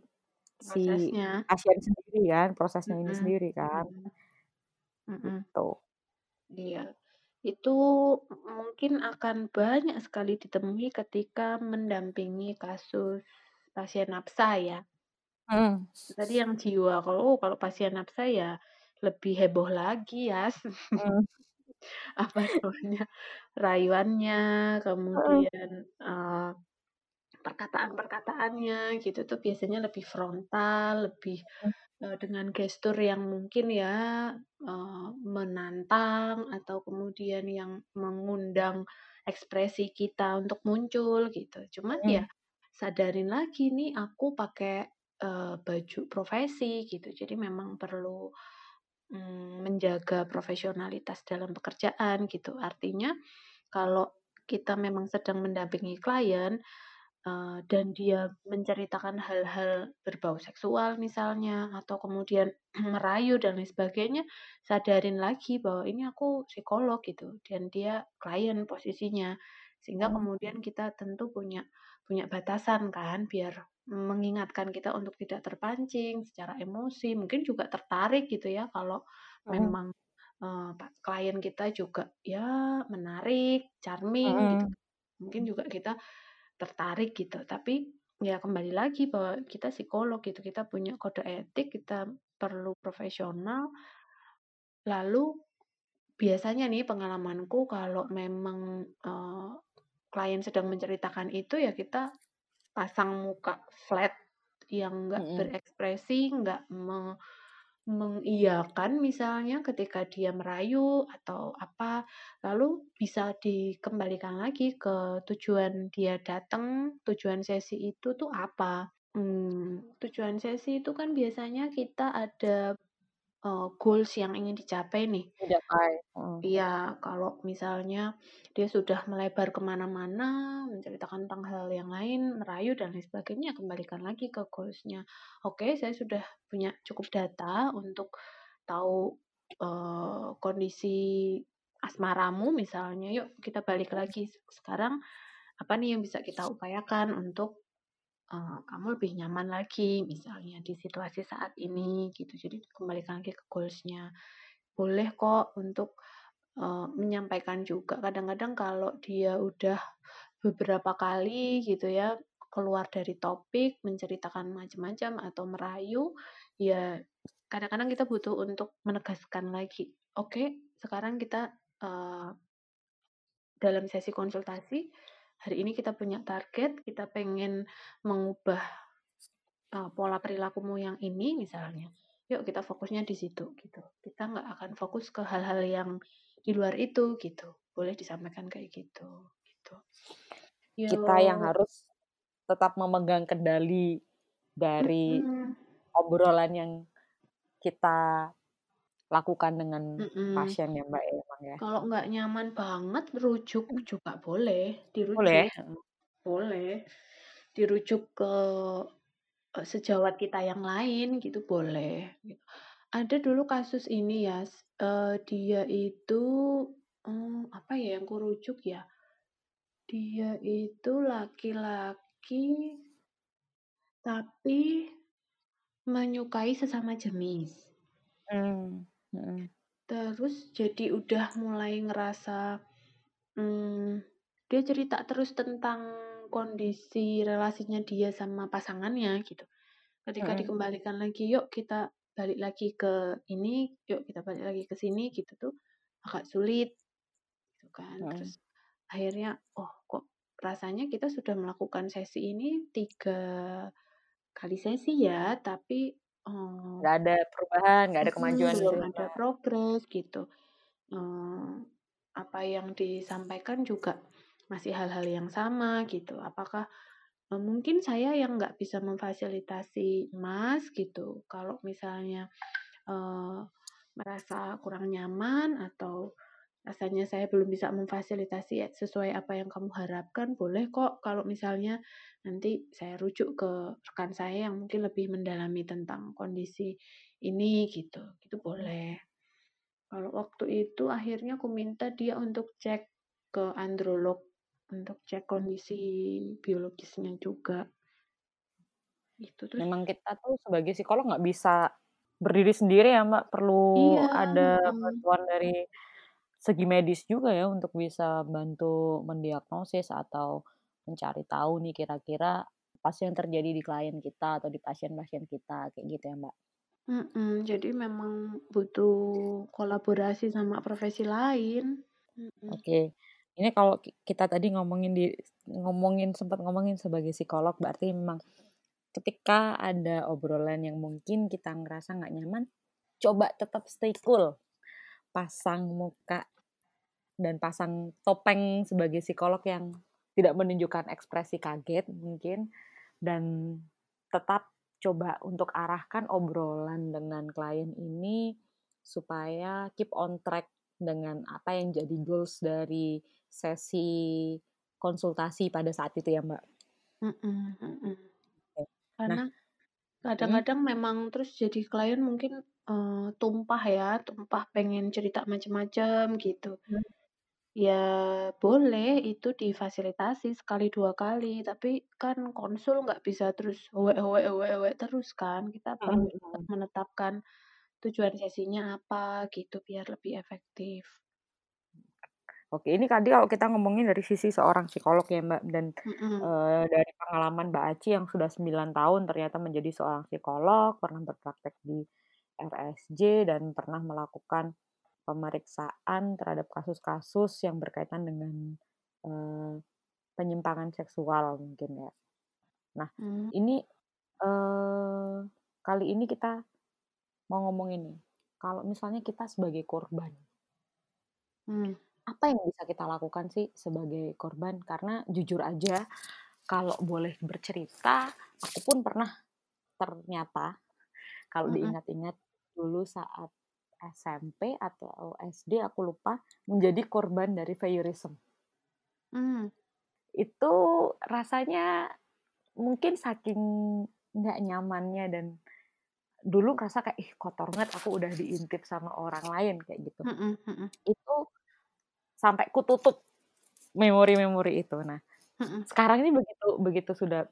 prosesnya. Si pasien sendiri kan, prosesnya ini sendiri kan. Gitu. Iya, itu mungkin akan banyak sekali ditemui ketika mendampingi kasus pasien napsa ya. Tadi yang jiwa, kalau pasien napsa ya lebih heboh lagi ya. Rayuannya, kemudian perkataannya gitu tuh biasanya lebih frontal, lebih dengan gestur yang mungkin ya menantang atau kemudian yang mengundang ekspresi kita untuk muncul gitu. Cuman ya sadarin lagi nih, aku pakai baju profesi gitu. Jadi memang perlu menjaga profesionalitas dalam pekerjaan gitu. Artinya kalau kita memang sedang mendampingi klien dan dia menceritakan hal-hal berbau seksual misalnya, atau kemudian merayu dan lain sebagainya, sadarin lagi bahwa ini aku psikolog gitu dan dia klien posisinya, sehingga kemudian kita tentu punya batasan kan, biar mengingatkan kita untuk tidak terpancing secara emosi, mungkin juga tertarik gitu ya kalau memang klien kita juga ya menarik, charming gitu. Mungkin juga kita tertarik gitu. Tapi ya kembali lagi bahwa kita psikolog gitu, kita punya kode etik, kita perlu profesional. Lalu biasanya nih pengalamanku kalau memang klien sedang menceritakan itu ya kita pasang muka flat yang enggak berekspresi, enggak mengiyakan misalnya ketika dia merayu atau apa, lalu bisa dikembalikan lagi ke tujuan dia datang, tujuan sesi itu tuh apa. Tujuan sesi itu kan biasanya kita ada goals yang ingin dicapai nih. Iya, kalau misalnya dia sudah melebar kemana-mana, menceritakan tentang hal yang lain, merayu dan lain sebagainya, kembalikan lagi ke goalsnya. Oke, saya sudah punya cukup data untuk tahu kondisi asmaramu misalnya. Yuk kita balik lagi sekarang. Apa nih yang bisa kita upayakan untuk kamu lebih nyaman lagi misalnya di situasi saat ini gitu. Jadi kembalikan lagi ke goals-nya. Boleh kok untuk menyampaikan juga. Kadang-kadang kalau dia udah beberapa kali gitu ya keluar dari topik, menceritakan macam-macam atau merayu, ya kadang-kadang kita butuh untuk menegaskan lagi. Oke, sekarang kita dalam sesi konsultasi hari ini kita punya target, kita pengen mengubah pola perilakumu yang ini misalnya. Yuk kita fokusnya di situ gitu. Kita nggak akan fokus ke hal-hal yang di luar itu gitu. Boleh disampaikan kayak gitu. Gitu. Kita yang harus tetap memegang kendali dari obrolan yang kita lakukan dengan pasien ya Mbak Emang ya. Kalau nggak nyaman banget rujuk juga boleh, dirujuk. Boleh. Dirujuk ke sejawat kita yang lain gitu boleh. Ada dulu kasus ini ya, dia itu apa ya yang kurujuk ya? Dia itu laki-laki tapi menyukai sesama jenis. Terus jadi udah mulai ngerasa dia cerita terus tentang kondisi relasinya dia sama pasangannya gitu. Ketika dikembalikan lagi, yuk kita balik lagi ke ini, yuk kita balik lagi ke sini gitu tuh agak sulit gitu kan. Terus akhirnya kok rasanya kita sudah melakukan sesi ini 3 kali sesi ya, tapi nggak ada perubahan, nggak ada kemajuan, belum ada progres gitu. Apa yang disampaikan juga masih hal-hal yang sama gitu. Apakah mungkin saya yang nggak bisa memfasilitasi Mas gitu? Kalau misalnya merasa kurang nyaman atau rasanya saya belum bisa memfasilitasi sesuai apa yang kamu harapkan, boleh kok kalau misalnya nanti saya rujuk ke rekan saya yang mungkin lebih mendalami tentang kondisi ini gitu. Itu boleh. Kalau waktu itu akhirnya aku minta dia untuk cek ke androlog untuk cek kondisi biologisnya juga. Itu terus memang kita tuh sebagai psikolog nggak bisa berdiri sendiri ya Mbak, perlu ada bantuan dari segi medis juga ya untuk bisa bantu mendiagnosis atau mencari tahu nih kira-kira apa yang terjadi di klien kita atau di pasien-pasien kita kayak gitu ya Mbak. Jadi memang butuh kolaborasi sama profesi lain. Oke. Ini kalau kita tadi ngomongin sebagai psikolog berarti memang ketika ada obrolan yang mungkin kita ngerasa nggak nyaman, coba tetap stay cool. Pasang muka dan pasang topeng sebagai psikolog yang tidak menunjukkan ekspresi kaget mungkin, dan tetap coba untuk arahkan obrolan dengan klien ini supaya keep on track dengan apa yang jadi goals dari sesi konsultasi pada saat itu ya Mbak. Karena kadang-kadang memang terus jadi klien mungkin tumpah pengen cerita macam-macam gitu. Ya boleh itu difasilitasi sekali 2 kali, tapi kan konsul nggak bisa terus terus kan. Kita perlu menetapkan tujuan sesinya apa gitu biar lebih efektif. Oke, ini tadi kalau kita ngomongin dari sisi seorang psikolog ya Mbak, dan dari pengalaman Mbak Aci yang sudah 9 tahun ternyata menjadi seorang psikolog, pernah berpraktek di RSJ dan pernah melakukan pemeriksaan terhadap kasus-kasus yang berkaitan dengan penyimpangan seksual mungkin ya. Nah, ini kali ini kita mau ngomongin nih, kalau misalnya kita sebagai korban, apa yang bisa kita lakukan sih sebagai korban? Karena jujur aja, kalau boleh bercerita, aku pun pernah ternyata, kalau diingat-ingat dulu saat SMP atau SD, aku lupa, menjadi korban dari voyeurism. Itu rasanya mungkin saking nggak nyamannya dan dulu ngerasa kayak, kotor banget, aku udah diintip sama orang lain, kayak gitu. Itu sampai ku tutup memori-memori itu. Nah, sekarang ini begitu sudah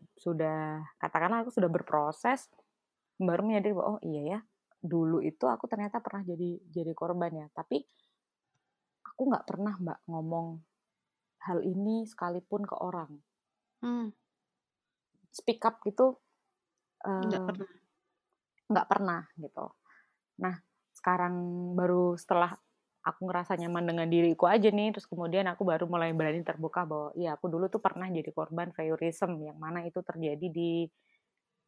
katakanlah aku sudah berproses, baru menyadari bahwa oh iya ya, dulu itu aku ternyata pernah jadi korban ya. Tapi aku nggak pernah Mbak ngomong hal ini sekalipun ke orang. Speak up gitu nggak pernah gitu. Nah, sekarang baru setelah aku ngerasa nyaman dengan diriku aja nih, terus kemudian aku baru mulai berani terbuka bahwa iya aku dulu tuh pernah jadi korban voyeurism, yang mana itu terjadi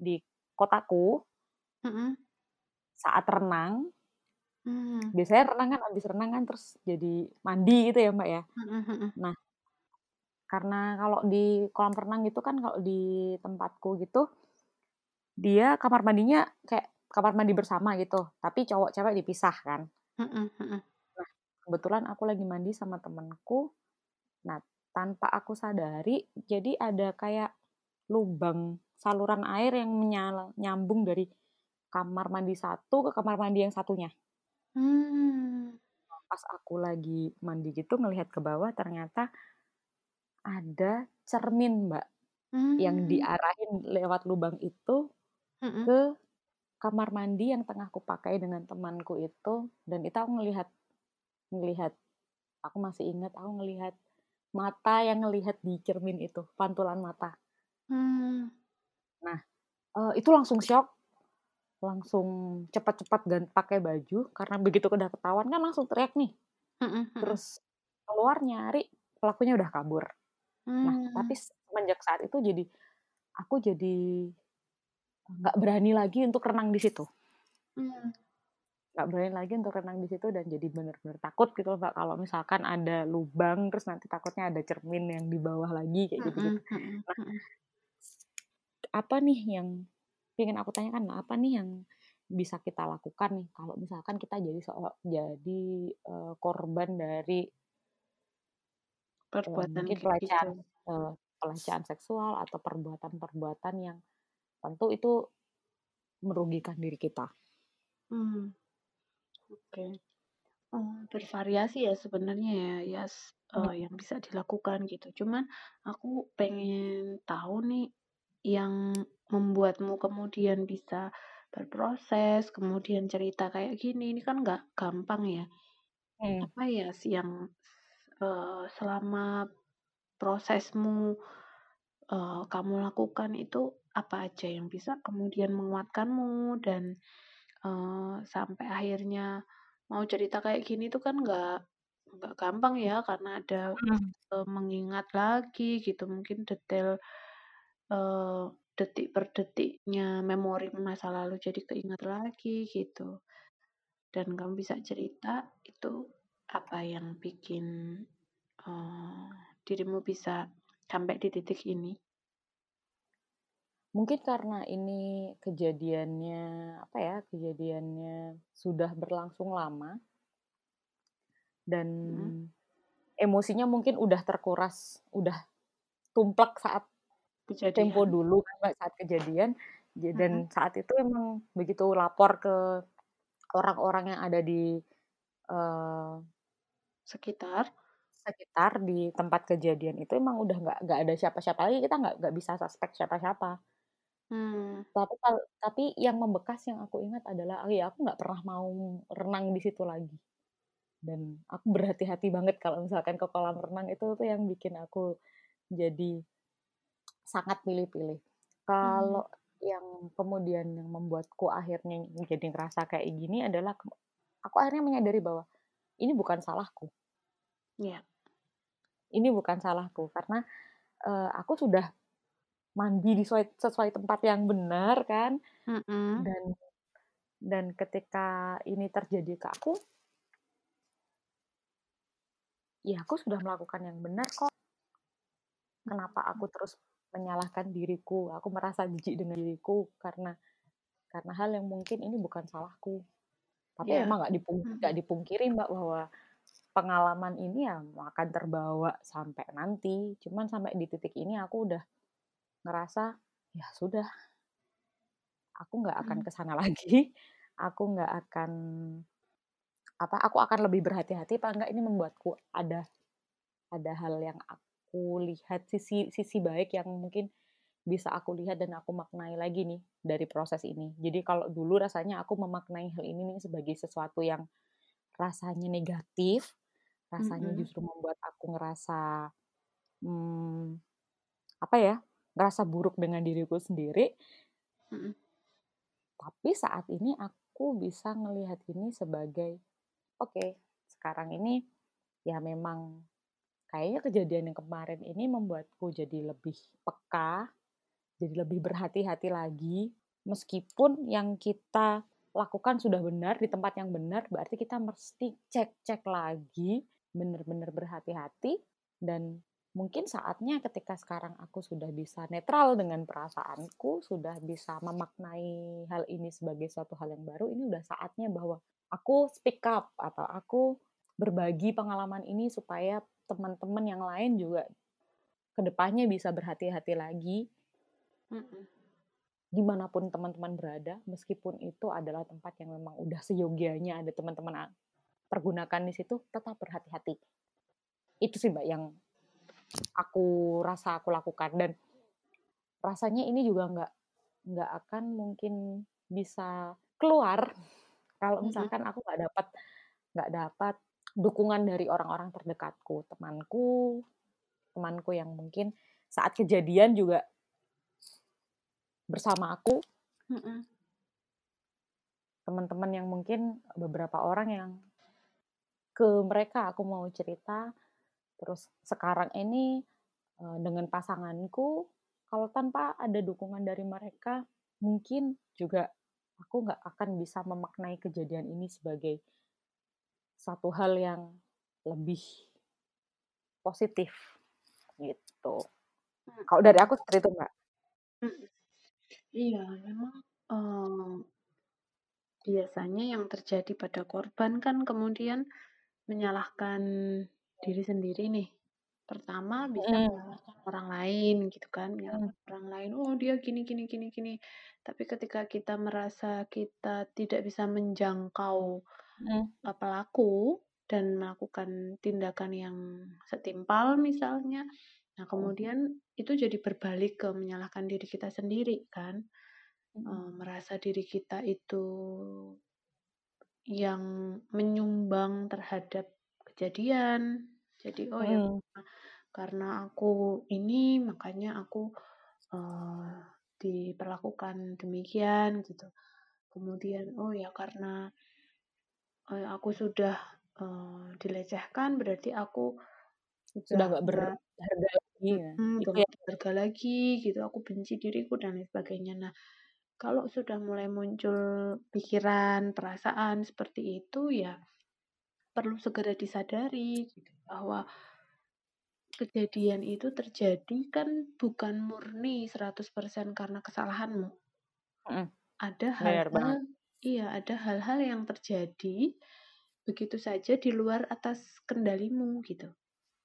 di kotaku saat renang. Biasanya renang kan, abis renang kan terus jadi mandi gitu ya Mbak ya. Nah, karena kalau di kolam renang gitu kan, kalau di tempatku gitu, dia kamar mandinya kayak kamar mandi bersama gitu, tapi cowok cewek dipisah kan. Nah, kebetulan aku lagi mandi sama temanku. Nah, tanpa aku sadari, jadi ada kayak lubang saluran air yang nyambung dari kamar mandi satu ke kamar mandi yang satunya. Pas aku lagi mandi gitu ngelihat ke bawah, ternyata ada cermin Mbak yang diarahin lewat lubang itu ke kamar mandi yang tengah aku pakai dengan temanku itu. Dan itu aku ngelihat, aku masih ingat, aku ngelihat mata yang ngelihat di cermin itu, pantulan mata. Nah, itu langsung shock, langsung cepat-cepat pakai baju, karena begitu udah ketahuan kan langsung teriak nih. Terus keluar nyari, pelakunya udah kabur. Nah, tapi semenjak saat itu aku jadi nggak berani lagi untuk renang di situ. Nggak berani lagi untuk renang di situ, dan jadi benar-benar takut gitu Mbak, kalau misalkan ada lubang terus nanti takutnya ada cermin yang di bawah lagi kayak gitu. Nah, apa nih yang pengen aku tanyakan? Nah, apa nih yang bisa kita lakukan nih kalau misalkan kita jadi korban dari perbuatan pelecehan seksual atau perbuatan-perbuatan yang tentu itu merugikan diri kita. Oke. Bervariasi ya sebenarnya ya yang bisa dilakukan gitu. Cuman aku pengen tahu nih yang membuatmu kemudian bisa berproses, kemudian cerita kayak gini, ini kan nggak gampang ya. Apa ya yang selama prosesmu kamu lakukan itu, apa aja yang bisa kemudian menguatkanmu dan sampai akhirnya mau cerita kayak gini tuh kan nggak gampang ya, karena ada mengingat lagi gitu, mungkin detail detik per detiknya memori masa lalu jadi keingat lagi gitu. Dan kamu bisa cerita itu apa yang bikin dirimu bisa sampai di titik ini. Mungkin karena ini kejadiannya sudah berlangsung lama dan emosinya mungkin udah terkuras, udah tumplek saat kejadian. Tempo dulu saat kejadian, dan saat itu emang begitu lapor ke orang-orang yang ada di sekitar di tempat kejadian itu, emang udah nggak ada siapa-siapa lagi, kita nggak bisa suspek siapa-siapa. Hmm. Tapi yang membekas yang aku ingat adalah ya aku nggak pernah mau renang di situ lagi. Dan aku berhati-hati banget kalau misalkan ke kolam renang, itu tuh yang bikin aku jadi sangat pilih-pilih. Kalau yang kemudian yang membuatku akhirnya jadi ngerasa kayak gini adalah aku akhirnya menyadari bahwa ini bukan salahku. Yeah. Ini bukan salahku karena aku sudah mandi di sesuai tempat yang benar kan. Mm-mm. Dan ketika ini terjadi ke aku, ya aku sudah melakukan yang benar kok. Kenapa aku terus menyalahkan diriku? Aku merasa jijik dengan diriku karena hal yang mungkin ini bukan salahku. Tapi memang nggak dipungkiri Mbak bahwa pengalaman ini ya akan terbawa sampai nanti. Cuman sampai di titik ini aku udah ngerasa ya sudah, aku nggak akan kesana lagi. Aku nggak akan aku akan lebih berhati-hati apa enggak. Ini membuatku ada hal yang aku lihat, sisi baik yang mungkin bisa aku lihat dan aku maknai lagi nih dari proses ini. Jadi kalau dulu rasanya aku memaknai hal ini nih sebagai sesuatu yang rasanya negatif, rasanya justru membuat aku ngerasa ngerasa buruk dengan diriku sendiri. Tapi saat ini aku bisa ngelihat ini sebagai oke, sekarang ini ya memang kayaknya kejadian yang kemarin ini membuatku jadi lebih peka, jadi lebih berhati-hati lagi. Meskipun yang kita lakukan sudah benar di tempat yang benar, berarti kita mesti cek-cek lagi, benar-benar berhati-hati. Dan mungkin saatnya ketika sekarang aku sudah bisa netral dengan perasaanku, sudah bisa memaknai hal ini sebagai suatu hal yang baru, ini udah saatnya bahwa aku speak up atau aku berbagi pengalaman ini supaya teman-teman yang lain juga kedepannya bisa berhati-hati lagi. Dimanapun teman-teman berada, meskipun itu adalah tempat yang memang udah seyogianya ada teman-teman pergunakan di situ, tetap berhati-hati. Itu sih Mbak yang aku rasa aku lakukan, dan rasanya ini juga nggak akan mungkin bisa keluar kalau misalkan aku nggak dapat dukungan dari orang-orang terdekatku, temanku yang mungkin saat kejadian juga bersama aku, teman-teman yang mungkin beberapa orang yang ke mereka aku mau cerita, terus sekarang ini dengan pasanganku, kalau tanpa ada dukungan dari mereka mungkin juga aku nggak akan bisa memaknai kejadian ini sebagai satu hal yang lebih positif gitu. Kalau dari aku seperti itu Mbak. Iya, memang biasanya yang terjadi pada korban kan kemudian menyalahkan diri sendiri nih. Pertama bisa menyalahkan orang lain gitu kan, menyalahkan orang lain, oh dia gini. Tapi ketika kita merasa kita tidak bisa menjangkau pelaku dan melakukan tindakan yang setimpal misalnya, nah kemudian itu jadi berbalik ke menyalahkan diri kita sendiri kan, merasa diri kita itu yang menyumbang terhadap kejadian. Jadi ya karena aku ini makanya aku diperlakukan demikian gitu. Kemudian karena aku sudah dilecehkan berarti aku sudah nggak berharga lagi, berharga lagi gitu. Aku benci diriku dan lain sebagainya. Nah kalau sudah mulai muncul pikiran, perasaan seperti itu ya perlu segera disadari gitu, bahwa kejadian itu terjadi kan bukan murni 100% karena kesalahanmu. Ada hal-hal yang terjadi begitu saja di luar atas kendalimu gitu.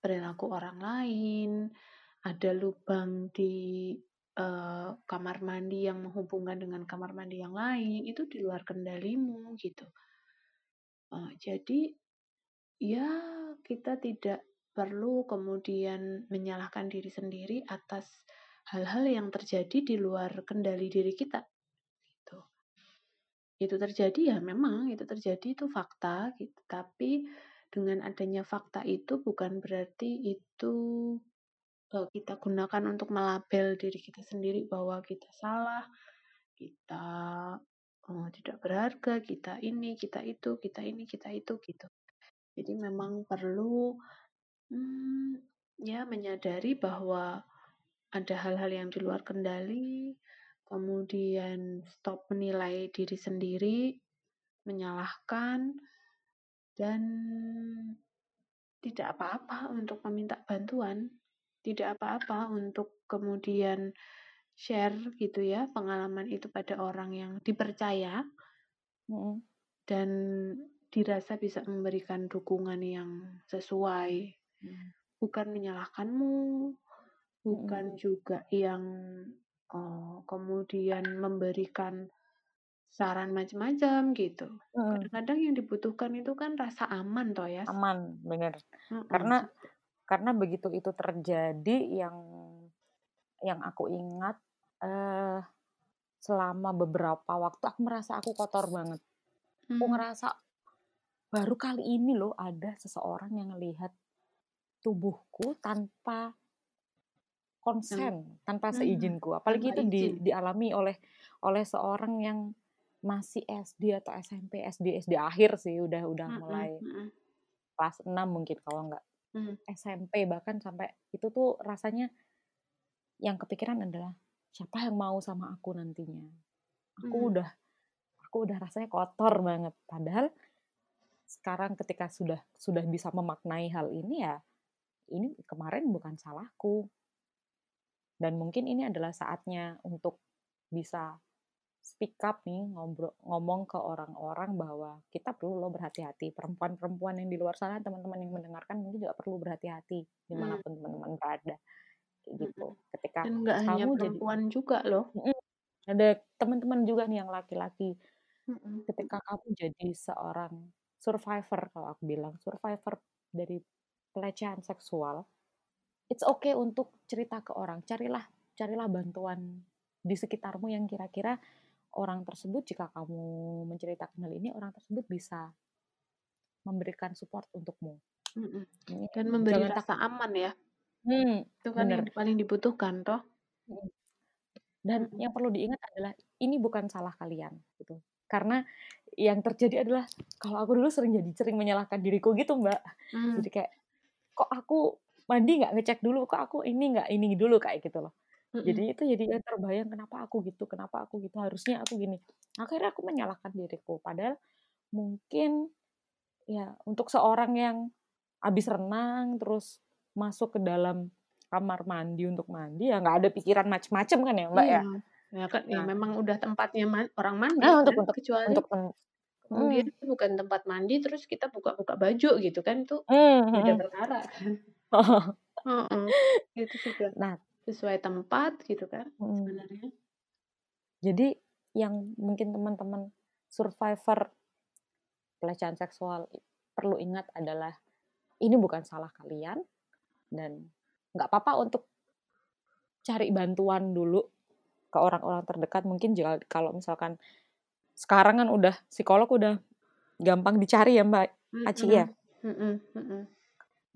Perilaku orang lain, ada lubang di kamar mandi yang menghubungkan dengan kamar mandi yang lain, itu di luar kendalimu gitu. Jadi ya kita tidak perlu kemudian menyalahkan diri sendiri atas hal-hal yang terjadi di luar kendali diri kita. Gitu. Itu terjadi ya memang, itu terjadi, itu fakta. Gitu. Tapi dengan adanya fakta itu bukan berarti itu kita gunakan untuk melabel diri kita sendiri bahwa kita salah, kita tidak berharga, kita ini, kita itu, kita ini, kita itu, gitu. Jadi memang perlu menyadari bahwa ada hal-hal yang di luar kendali, kemudian stop menilai diri sendiri, menyalahkan, dan tidak apa-apa untuk meminta bantuan, tidak apa-apa untuk kemudian share gitu ya, pengalaman itu pada orang yang dipercaya, dan dirasa bisa memberikan dukungan yang sesuai, bukan menyalahkanmu, bukan juga yang kemudian memberikan saran macam-macam gitu. Kadang-kadang yang dibutuhkan itu kan rasa aman toh ya. Aman, bener. Karena begitu itu terjadi, yang aku ingat selama beberapa waktu aku merasa aku kotor banget. Aku ngerasa baru kali ini loh ada seseorang yang ngelihat tubuhku tanpa konsen, tanpa seizinku. Apalagi tanpa itu dialami oleh seorang yang masih SD atau SMP, SD akhir sih udah mulai kelas 6 mungkin kalau enggak. SMP bahkan sampai itu tuh rasanya yang kepikiran adalah siapa yang mau sama aku nantinya. Aku udah rasanya kotor banget. Padahal sekarang ketika sudah bisa memaknai hal ini ya, ini kemarin bukan salahku. Dan mungkin ini adalah saatnya untuk bisa speak up nih, ngomong ke orang-orang bahwa kita perlu loh berhati-hati. Perempuan-perempuan yang di luar sana, teman-teman yang mendengarkan mungkin juga perlu berhati-hati dimanapun teman-teman berada. Gitu. Ketika dan nggak hanya perempuan juga loh. Ada teman-teman juga nih yang laki-laki. Ketika kamu jadi seorang survivor, kalau aku bilang survivor dari pelecehan seksual, it's okay untuk cerita ke orang. Carilah bantuan di sekitarmu yang kira-kira orang tersebut, jika kamu menceritakan hal ini, orang tersebut bisa memberikan support untukmu. Dan memberi rasa aman ya. Itu kan yang paling dibutuhkan toh. Dan yang perlu diingat adalah ini bukan salah kalian gitu. Karena yang terjadi adalah kalau aku dulu sering menyalahkan diriku gitu, Mbak. Jadi kayak kok aku mandi nggak ngecek dulu, kok aku ini nggak ini dulu, kayak gitu loh. Jadi itu jadi terbayang kenapa aku gitu, harusnya aku gini. Akhirnya aku menyalahkan diriku, padahal mungkin ya untuk seorang yang abis renang terus masuk ke dalam kamar mandi untuk mandi ya nggak ada pikiran macem-macem kan ya, Mbak ya. Ya kan, ya memang udah tempatnya orang mandi. Kecuali kemudian bukan tempat mandi terus kita buka-buka baju gitu kan, tuh beda perkara kan. Gitu juga. Nah, sesuai tempat gitu kan sebenarnya. Jadi yang mungkin teman-teman survivor pelecehan seksual perlu ingat adalah ini bukan salah kalian dan nggak apa-apa untuk cari bantuan dulu ke orang-orang terdekat. Mungkin juga kalau misalkan sekarang kan udah psikolog udah gampang dicari ya, Mbak Aci ya.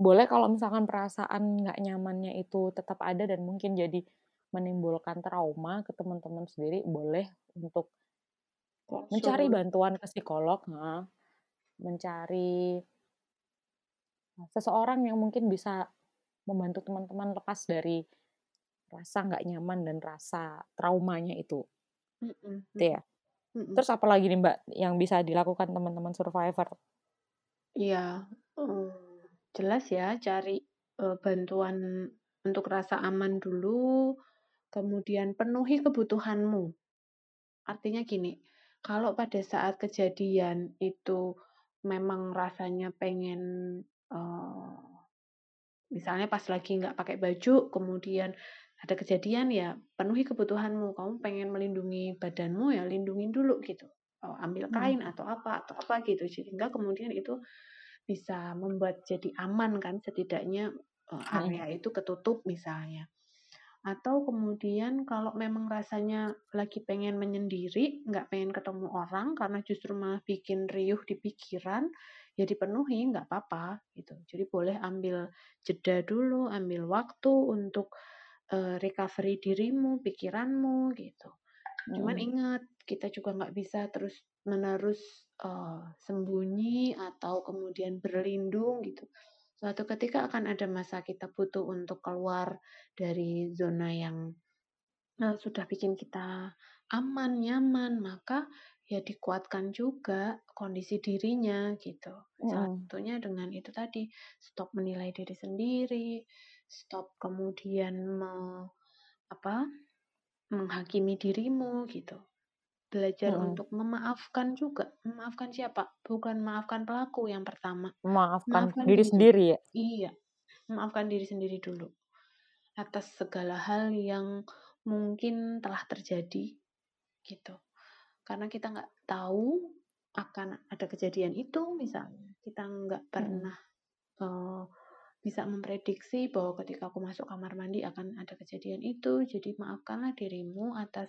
Boleh kalau misalkan perasaan nggak nyamannya itu tetap ada dan mungkin jadi menimbulkan trauma ke teman-teman sendiri, boleh untuk mencari bantuan ke psikolog, mencari seseorang yang mungkin bisa membantu teman-teman lepas dari rasa nggak nyaman dan rasa traumanya itu. Gitu ya. Terus apa lagi nih, Mbak, yang bisa dilakukan teman-teman survivor? Iya, jelas ya, cari bantuan untuk rasa aman dulu, kemudian penuhi kebutuhanmu. Artinya gini, kalau pada saat kejadian itu memang rasanya pengen, misalnya pas lagi nggak pakai baju, kemudian ada kejadian ya, penuhi kebutuhanmu. Kamu pengen melindungi badanmu ya, lindungin dulu gitu. Oh, ambil kain atau apa gitu. Sehingga kemudian itu bisa membuat jadi aman kan, setidaknya area itu ketutup misalnya. Atau kemudian kalau memang rasanya lagi pengen menyendiri, nggak pengen ketemu orang karena justru malah bikin riuh di pikiran, ya dipenuhi, nggak apa-apa gitu. Jadi boleh ambil jeda dulu, ambil waktu untuk recovery dirimu, pikiranmu gitu. Cuman ingat, kita juga nggak bisa terus menerus sembunyi atau kemudian berlindung gitu. Suatu ketika akan ada masa kita butuh untuk keluar dari zona yang sudah bikin kita aman, nyaman, maka ya dikuatkan juga kondisi dirinya gitu. Salah satunya dengan itu tadi, stop menilai diri sendiri, stop kemudian menghakimi dirimu gitu. Belajar untuk memaafkan juga. Memaafkan siapa? Bukan memaafkan pelaku yang pertama. Memaafkan diri sendiri ya? Iya. Memaafkan diri sendiri dulu. Atas segala hal yang mungkin telah terjadi. Gitu. Karena kita nggak tahu akan ada kejadian itu misalnya. Kita nggak pernah bisa memprediksi bahwa ketika aku masuk kamar mandi akan ada kejadian itu. Jadi maafkanlah dirimu atas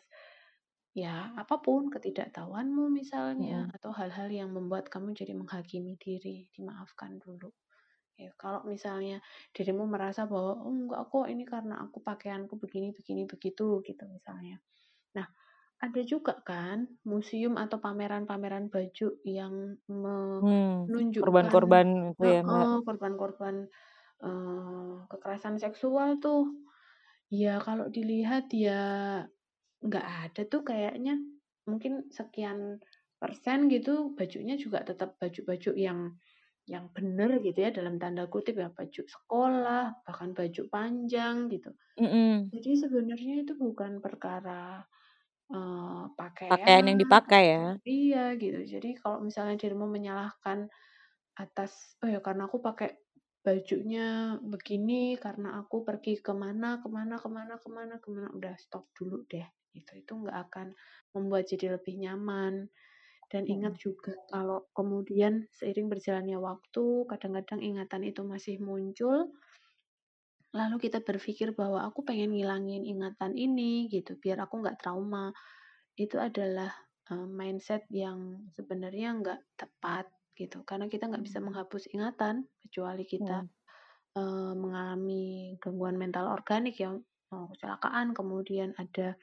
ya apapun ketidaktahuanmu misalnya atau hal-hal yang membuat kamu jadi menghakimi diri, dimaafkan dulu ya. Kalau misalnya dirimu merasa bahwa enggak kok ini karena aku pakaianku begini begitu gitu misalnya. Nah ada juga kan museum atau pameran-pameran baju yang menunjukkan korban-korban itu ya, kekerasan seksual tuh ya. Kalau dilihat ya nggak ada tuh kayaknya, mungkin sekian persen gitu bajunya juga tetap baju-baju yang bener gitu ya, dalam tanda kutip ya, baju sekolah bahkan baju panjang gitu. Jadi sebenarnya itu bukan perkara pakaian yang dipakai ya. Iya gitu. Jadi kalau misalnya dirimu menyalahkan atas oh ya karena aku pakai bajunya begini, karena aku pergi kemana, udah stop dulu deh. Itu nggak akan membuat jadi lebih nyaman. Dan ingat juga kalau kemudian seiring berjalannya waktu kadang-kadang ingatan itu masih muncul, lalu kita berpikir bahwa aku pengen ngilangin ingatan ini gitu biar aku nggak trauma, itu adalah mindset yang sebenarnya nggak tepat gitu. Karena kita nggak bisa menghapus ingatan kecuali kita mengalami gangguan mental organik ya, kecelakaan, kemudian ada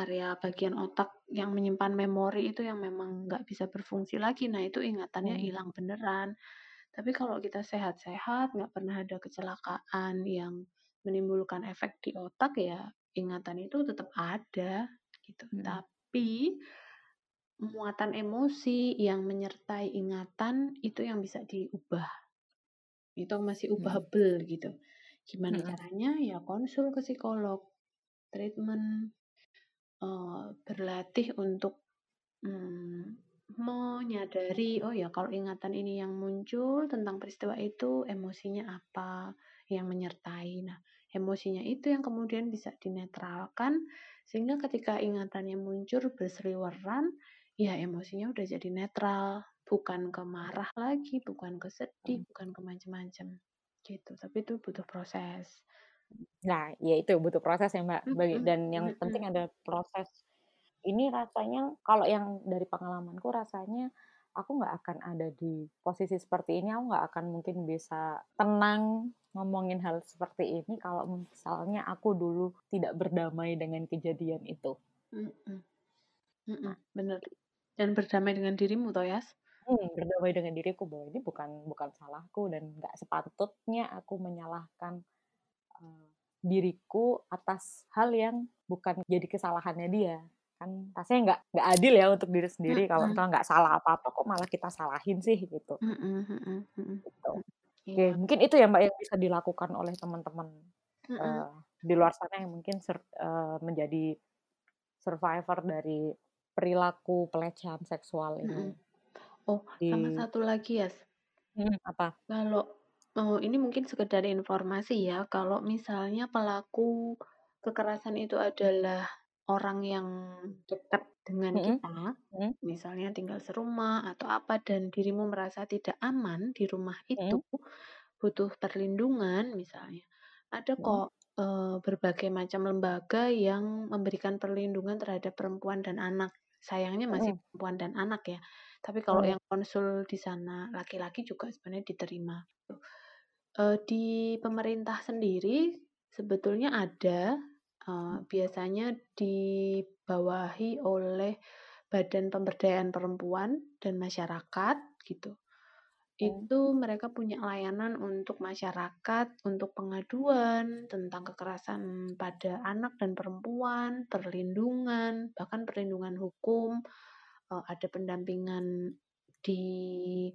area bagian otak yang menyimpan memori itu yang memang nggak bisa berfungsi lagi, nah itu ingatannya hilang beneran. Tapi kalau kita sehat-sehat, nggak pernah ada kecelakaan yang menimbulkan efek di otak ya, ingatan itu tetap ada gitu. Tapi muatan emosi yang menyertai ingatan itu yang bisa diubah, itu masih ubahable gitu. Gimana caranya? Ya konsul ke psikolog, treatment, berlatih untuk menyadari oh ya kalau ingatan ini yang muncul tentang peristiwa itu emosinya apa yang menyertai. Nah emosinya itu yang kemudian bisa dinetralkan sehingga ketika ingatannya muncul berseliweran ya emosinya udah jadi netral, bukan ke marah lagi, bukan ke sedih, bukan ke macam-macam gitu. Tapi itu butuh proses. Nah, ya itu butuh proses ya Mbak. Dan yang penting ada proses. Ini rasanya kalau yang dari pengalamanku rasanya aku nggak akan ada di posisi seperti ini. Aku nggak akan mungkin bisa tenang ngomongin hal seperti ini kalau misalnya aku dulu tidak berdamai dengan kejadian itu. Benar. Dan berdamai dengan dirimu toh ya? Berdamai dengan diriku bahwa ini bukan salahku dan nggak sepatutnya aku menyalahkan diriku atas hal yang bukan jadi kesalahannya dia. Kan rasanya nggak adil ya untuk diri sendiri kalau misalnya nggak salah apa-apa kok malah kita salahin sih gitu. Gitu. Oke, mungkin itu ya Mbak yang bisa dilakukan oleh teman-teman di luar sana yang mungkin menjadi survivor dari perilaku pelecehan seksual ini. Oh, sama satu lagi ya. Apa? Kalau ini mungkin sekedar informasi ya, kalau misalnya pelaku kekerasan itu adalah orang yang dekat dengan kita, misalnya tinggal serumah atau apa, dan dirimu merasa tidak aman di rumah itu, butuh perlindungan misalnya, ada kok berbagai macam lembaga yang memberikan perlindungan terhadap perempuan dan anak. Sayangnya masih perempuan dan anak ya. Tapi kalau yang konsul di sana laki-laki juga sebenarnya diterima. Di pemerintah sendiri sebetulnya ada, biasanya dibawahi oleh Badan Pemberdayaan Perempuan dan Masyarakat gitu. Itu mereka punya layanan untuk masyarakat, untuk pengaduan tentang kekerasan pada anak dan perempuan, perlindungan, bahkan perlindungan hukum, ada pendampingan di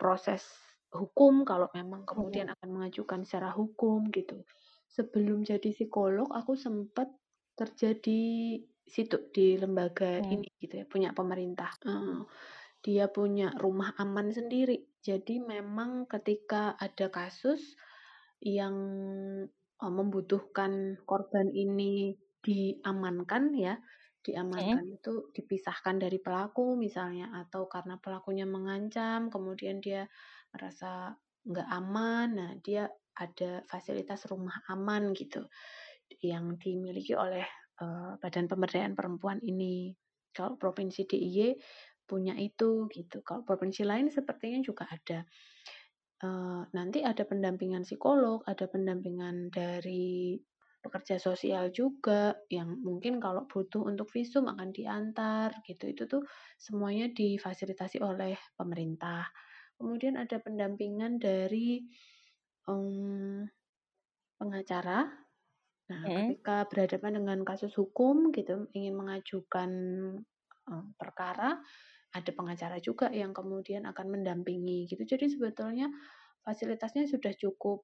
proses hukum kalau memang kemudian akan mengajukan secara hukum gitu. Sebelum jadi psikolog, aku sempat kerja di situ, di lembaga ini gitu ya, punya pemerintah. Dia punya rumah aman sendiri. Jadi memang ketika ada kasus yang membutuhkan korban ini diamankan ya, diamankan itu dipisahkan dari pelaku misalnya, atau karena pelakunya mengancam, kemudian dia merasa nggak aman, nah dia ada fasilitas rumah aman gitu, yang dimiliki oleh Badan Pemberdayaan Perempuan ini. Kalau Provinsi DIY punya itu gitu. Kalau provinsi lain sepertinya juga ada. Nanti ada pendampingan psikolog, ada pendampingan dari pekerja sosial juga, yang mungkin kalau butuh untuk visum akan diantar gitu. Itu tuh semuanya difasilitasi oleh pemerintah. Kemudian ada pendampingan dari pengacara. Nah, ketika berhadapan dengan kasus hukum gitu, ingin mengajukan perkara, ada pengacara juga yang kemudian akan mendampingi gitu. Jadi sebetulnya fasilitasnya sudah cukup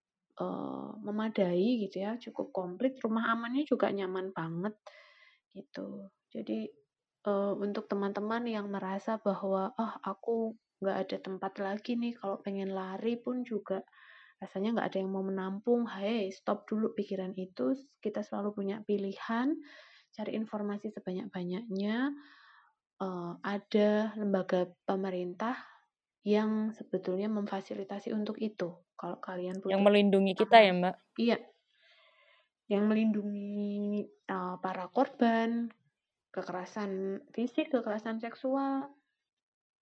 memadai gitu ya, cukup komplit. Rumah amannya juga nyaman banget gitu. Jadi untuk teman-teman yang merasa bahwa aku nggak ada tempat lagi nih, kalau pengen lari pun juga rasanya nggak ada yang mau menampung, hey stop dulu pikiran itu. Kita selalu punya pilihan, cari informasi sebanyak-banyaknya. Ada lembaga pemerintah yang sebetulnya memfasilitasi untuk itu. Kalau kalian punya, yang melindungi kita ya Mbak? Iya, yang melindungi para korban kekerasan fisik, kekerasan seksual,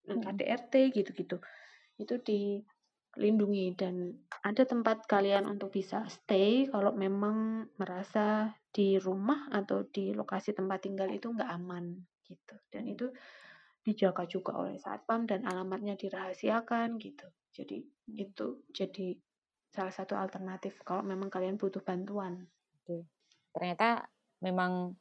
KDRT gitu-gitu. Itu dilindungi dan ada tempat kalian untuk bisa stay kalau memang merasa di rumah atau di lokasi tempat tinggal itu nggak aman. Gitu. Dan itu dijaga juga oleh satpam dan alamatnya dirahasiakan gitu. Jadi itu jadi salah satu alternatif kalau memang kalian butuh bantuan. Oke. Ternyata memang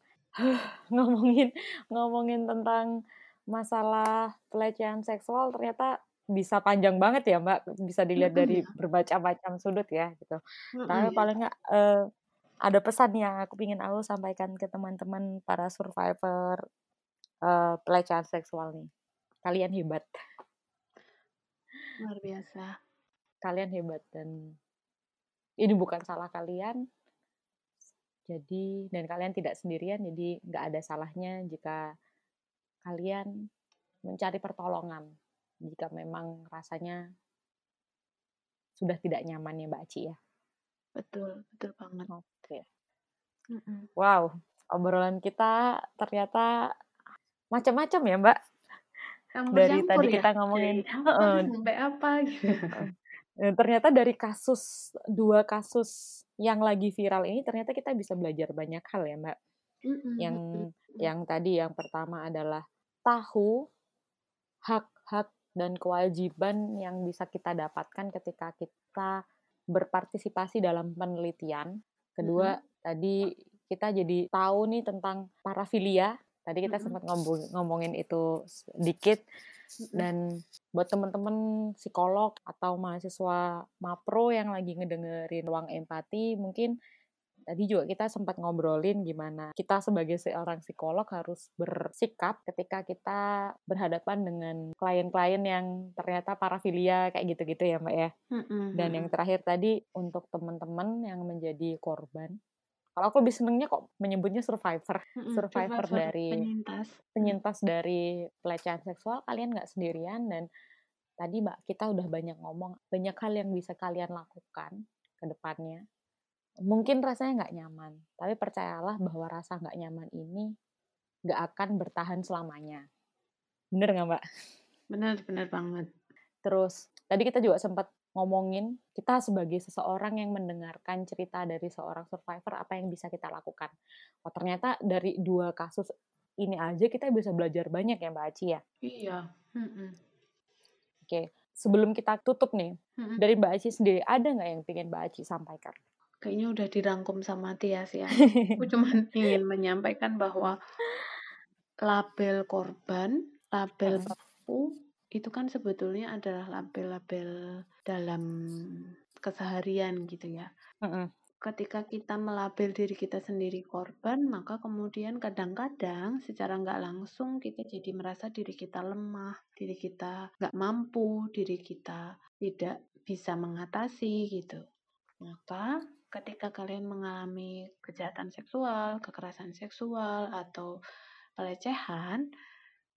ngomongin tentang masalah pelecehan seksual ternyata bisa panjang banget ya Mbak, bisa dilihat dari bermacam-macam sudut ya gitu. Tapi paling nggak ada pesan yang aku ingin aku sampaikan ke teman-teman para survivor pelecehan seksual nih. Kalian hebat. Luar biasa. Kalian hebat dan ini bukan salah kalian. Jadi dan kalian tidak sendirian, jadi nggak ada salahnya jika kalian mencari pertolongan jika memang rasanya sudah tidak nyaman ya Mbak Aci ya. Betul, betul banget. Oke. Wow, obrolan kita ternyata macam-macam ya Mbak. Dari tadi ya? Kita ngomongin sampai apa gitu. Ternyata dari dua kasus yang lagi viral ini ternyata kita bisa belajar banyak hal ya Mbak. Yang pertama adalah tahu hak-hak dan kewajiban yang bisa kita dapatkan ketika kita berpartisipasi dalam penelitian. Kedua, tadi kita jadi tahu nih tentang parafilia. Tadi kita sempat ngomongin itu sedikit. Dan buat teman-teman psikolog atau mahasiswa MAPRO yang lagi ngedengerin Ruang Empati, mungkin tadi juga kita sempat ngobrolin gimana kita sebagai seorang psikolog harus bersikap ketika kita berhadapan dengan klien-klien yang ternyata parafilia kayak gitu-gitu ya Mbak ya. Dan yang terakhir tadi untuk teman-teman yang menjadi korban. Kalau aku lebih senengnya kok menyebutnya survivor dari penyintas dari pelecehan seksual. Kalian nggak sendirian dan tadi Mbak kita udah banyak ngomong banyak hal yang bisa kalian lakukan ke depannya mungkin rasanya nggak nyaman, tapi percayalah bahwa rasa nggak nyaman ini nggak akan bertahan selamanya. Bener nggak, Mbak? Bener, bener banget. Terus, tadi kita juga sempat ngomongin, kita sebagai seseorang yang mendengarkan cerita dari seorang survivor, apa yang bisa kita lakukan. Oh, ternyata dari dua kasus ini aja kita bisa belajar banyak ya, Mbak Aci ya? Iya. Mm-mm. Oke, sebelum kita tutup nih, dari Mbak Aci sendiri, ada nggak yang pengen Mbak Aci sampaikan? Kayaknya udah dirangkum sama Tias ya. Aku cuma ingin menyampaikan bahwa label korban, label pelaku, itu kan sebetulnya adalah label-label dalam keseharian gitu ya. Ketika kita melabel diri kita sendiri korban, maka kemudian kadang-kadang secara nggak langsung kita jadi merasa diri kita lemah, diri kita nggak mampu, diri kita tidak bisa mengatasi gitu. Maka ketika kalian mengalami kejahatan seksual, kekerasan seksual, atau pelecehan,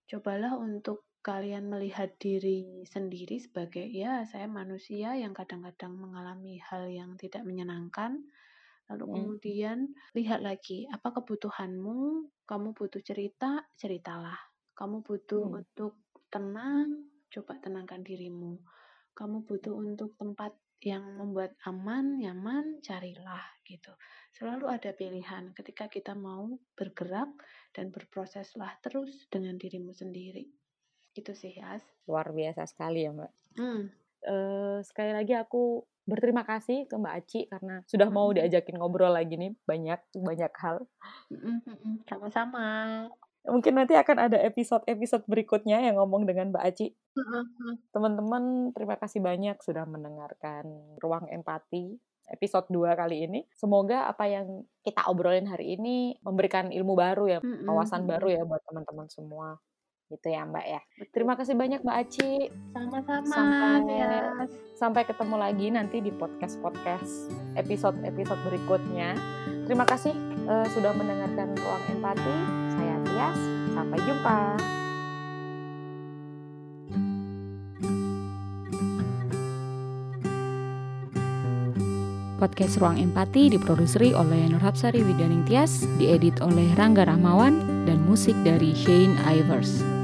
cobalah untuk kalian melihat diri sendiri sebagai, ya saya manusia yang kadang-kadang mengalami hal yang tidak menyenangkan, lalu kemudian lihat lagi, apa kebutuhanmu, kamu butuh cerita, ceritalah, kamu butuh untuk tenang, coba tenangkan dirimu, kamu butuh untuk tempat yang membuat aman, nyaman, carilah gitu. Selalu ada pilihan ketika kita mau bergerak dan berproseslah terus dengan dirimu sendiri. Gitu sih, Yas. Luar biasa sekali ya, Mbak. Sekali lagi aku berterima kasih ke Mbak Aci karena sudah mau diajakin ngobrol lagi nih, banyak hal. Sama-sama. Mungkin nanti akan ada episode-episode berikutnya yang ngomong dengan Mbak Aci. Teman-teman, terima kasih banyak sudah mendengarkan Ruang Empati episode 2 kali ini. Semoga apa yang kita obrolin hari ini memberikan ilmu baru ya, wawasan baru ya buat teman-teman semua. Gitu ya, Mbak ya. Terima kasih banyak, Mbak Aci. Sama-sama. Sampai ketemu lagi nanti di podcast-podcast episode-episode berikutnya. Terima kasih sudah mendengarkan Ruang Empati. Saya Tias. Sampai jumpa. Podcast Ruang Empati diproduksi oleh Nur Hapsari Widaning Tias, diedit oleh Rangga Rahmawan, dan musik dari Shane Ivers.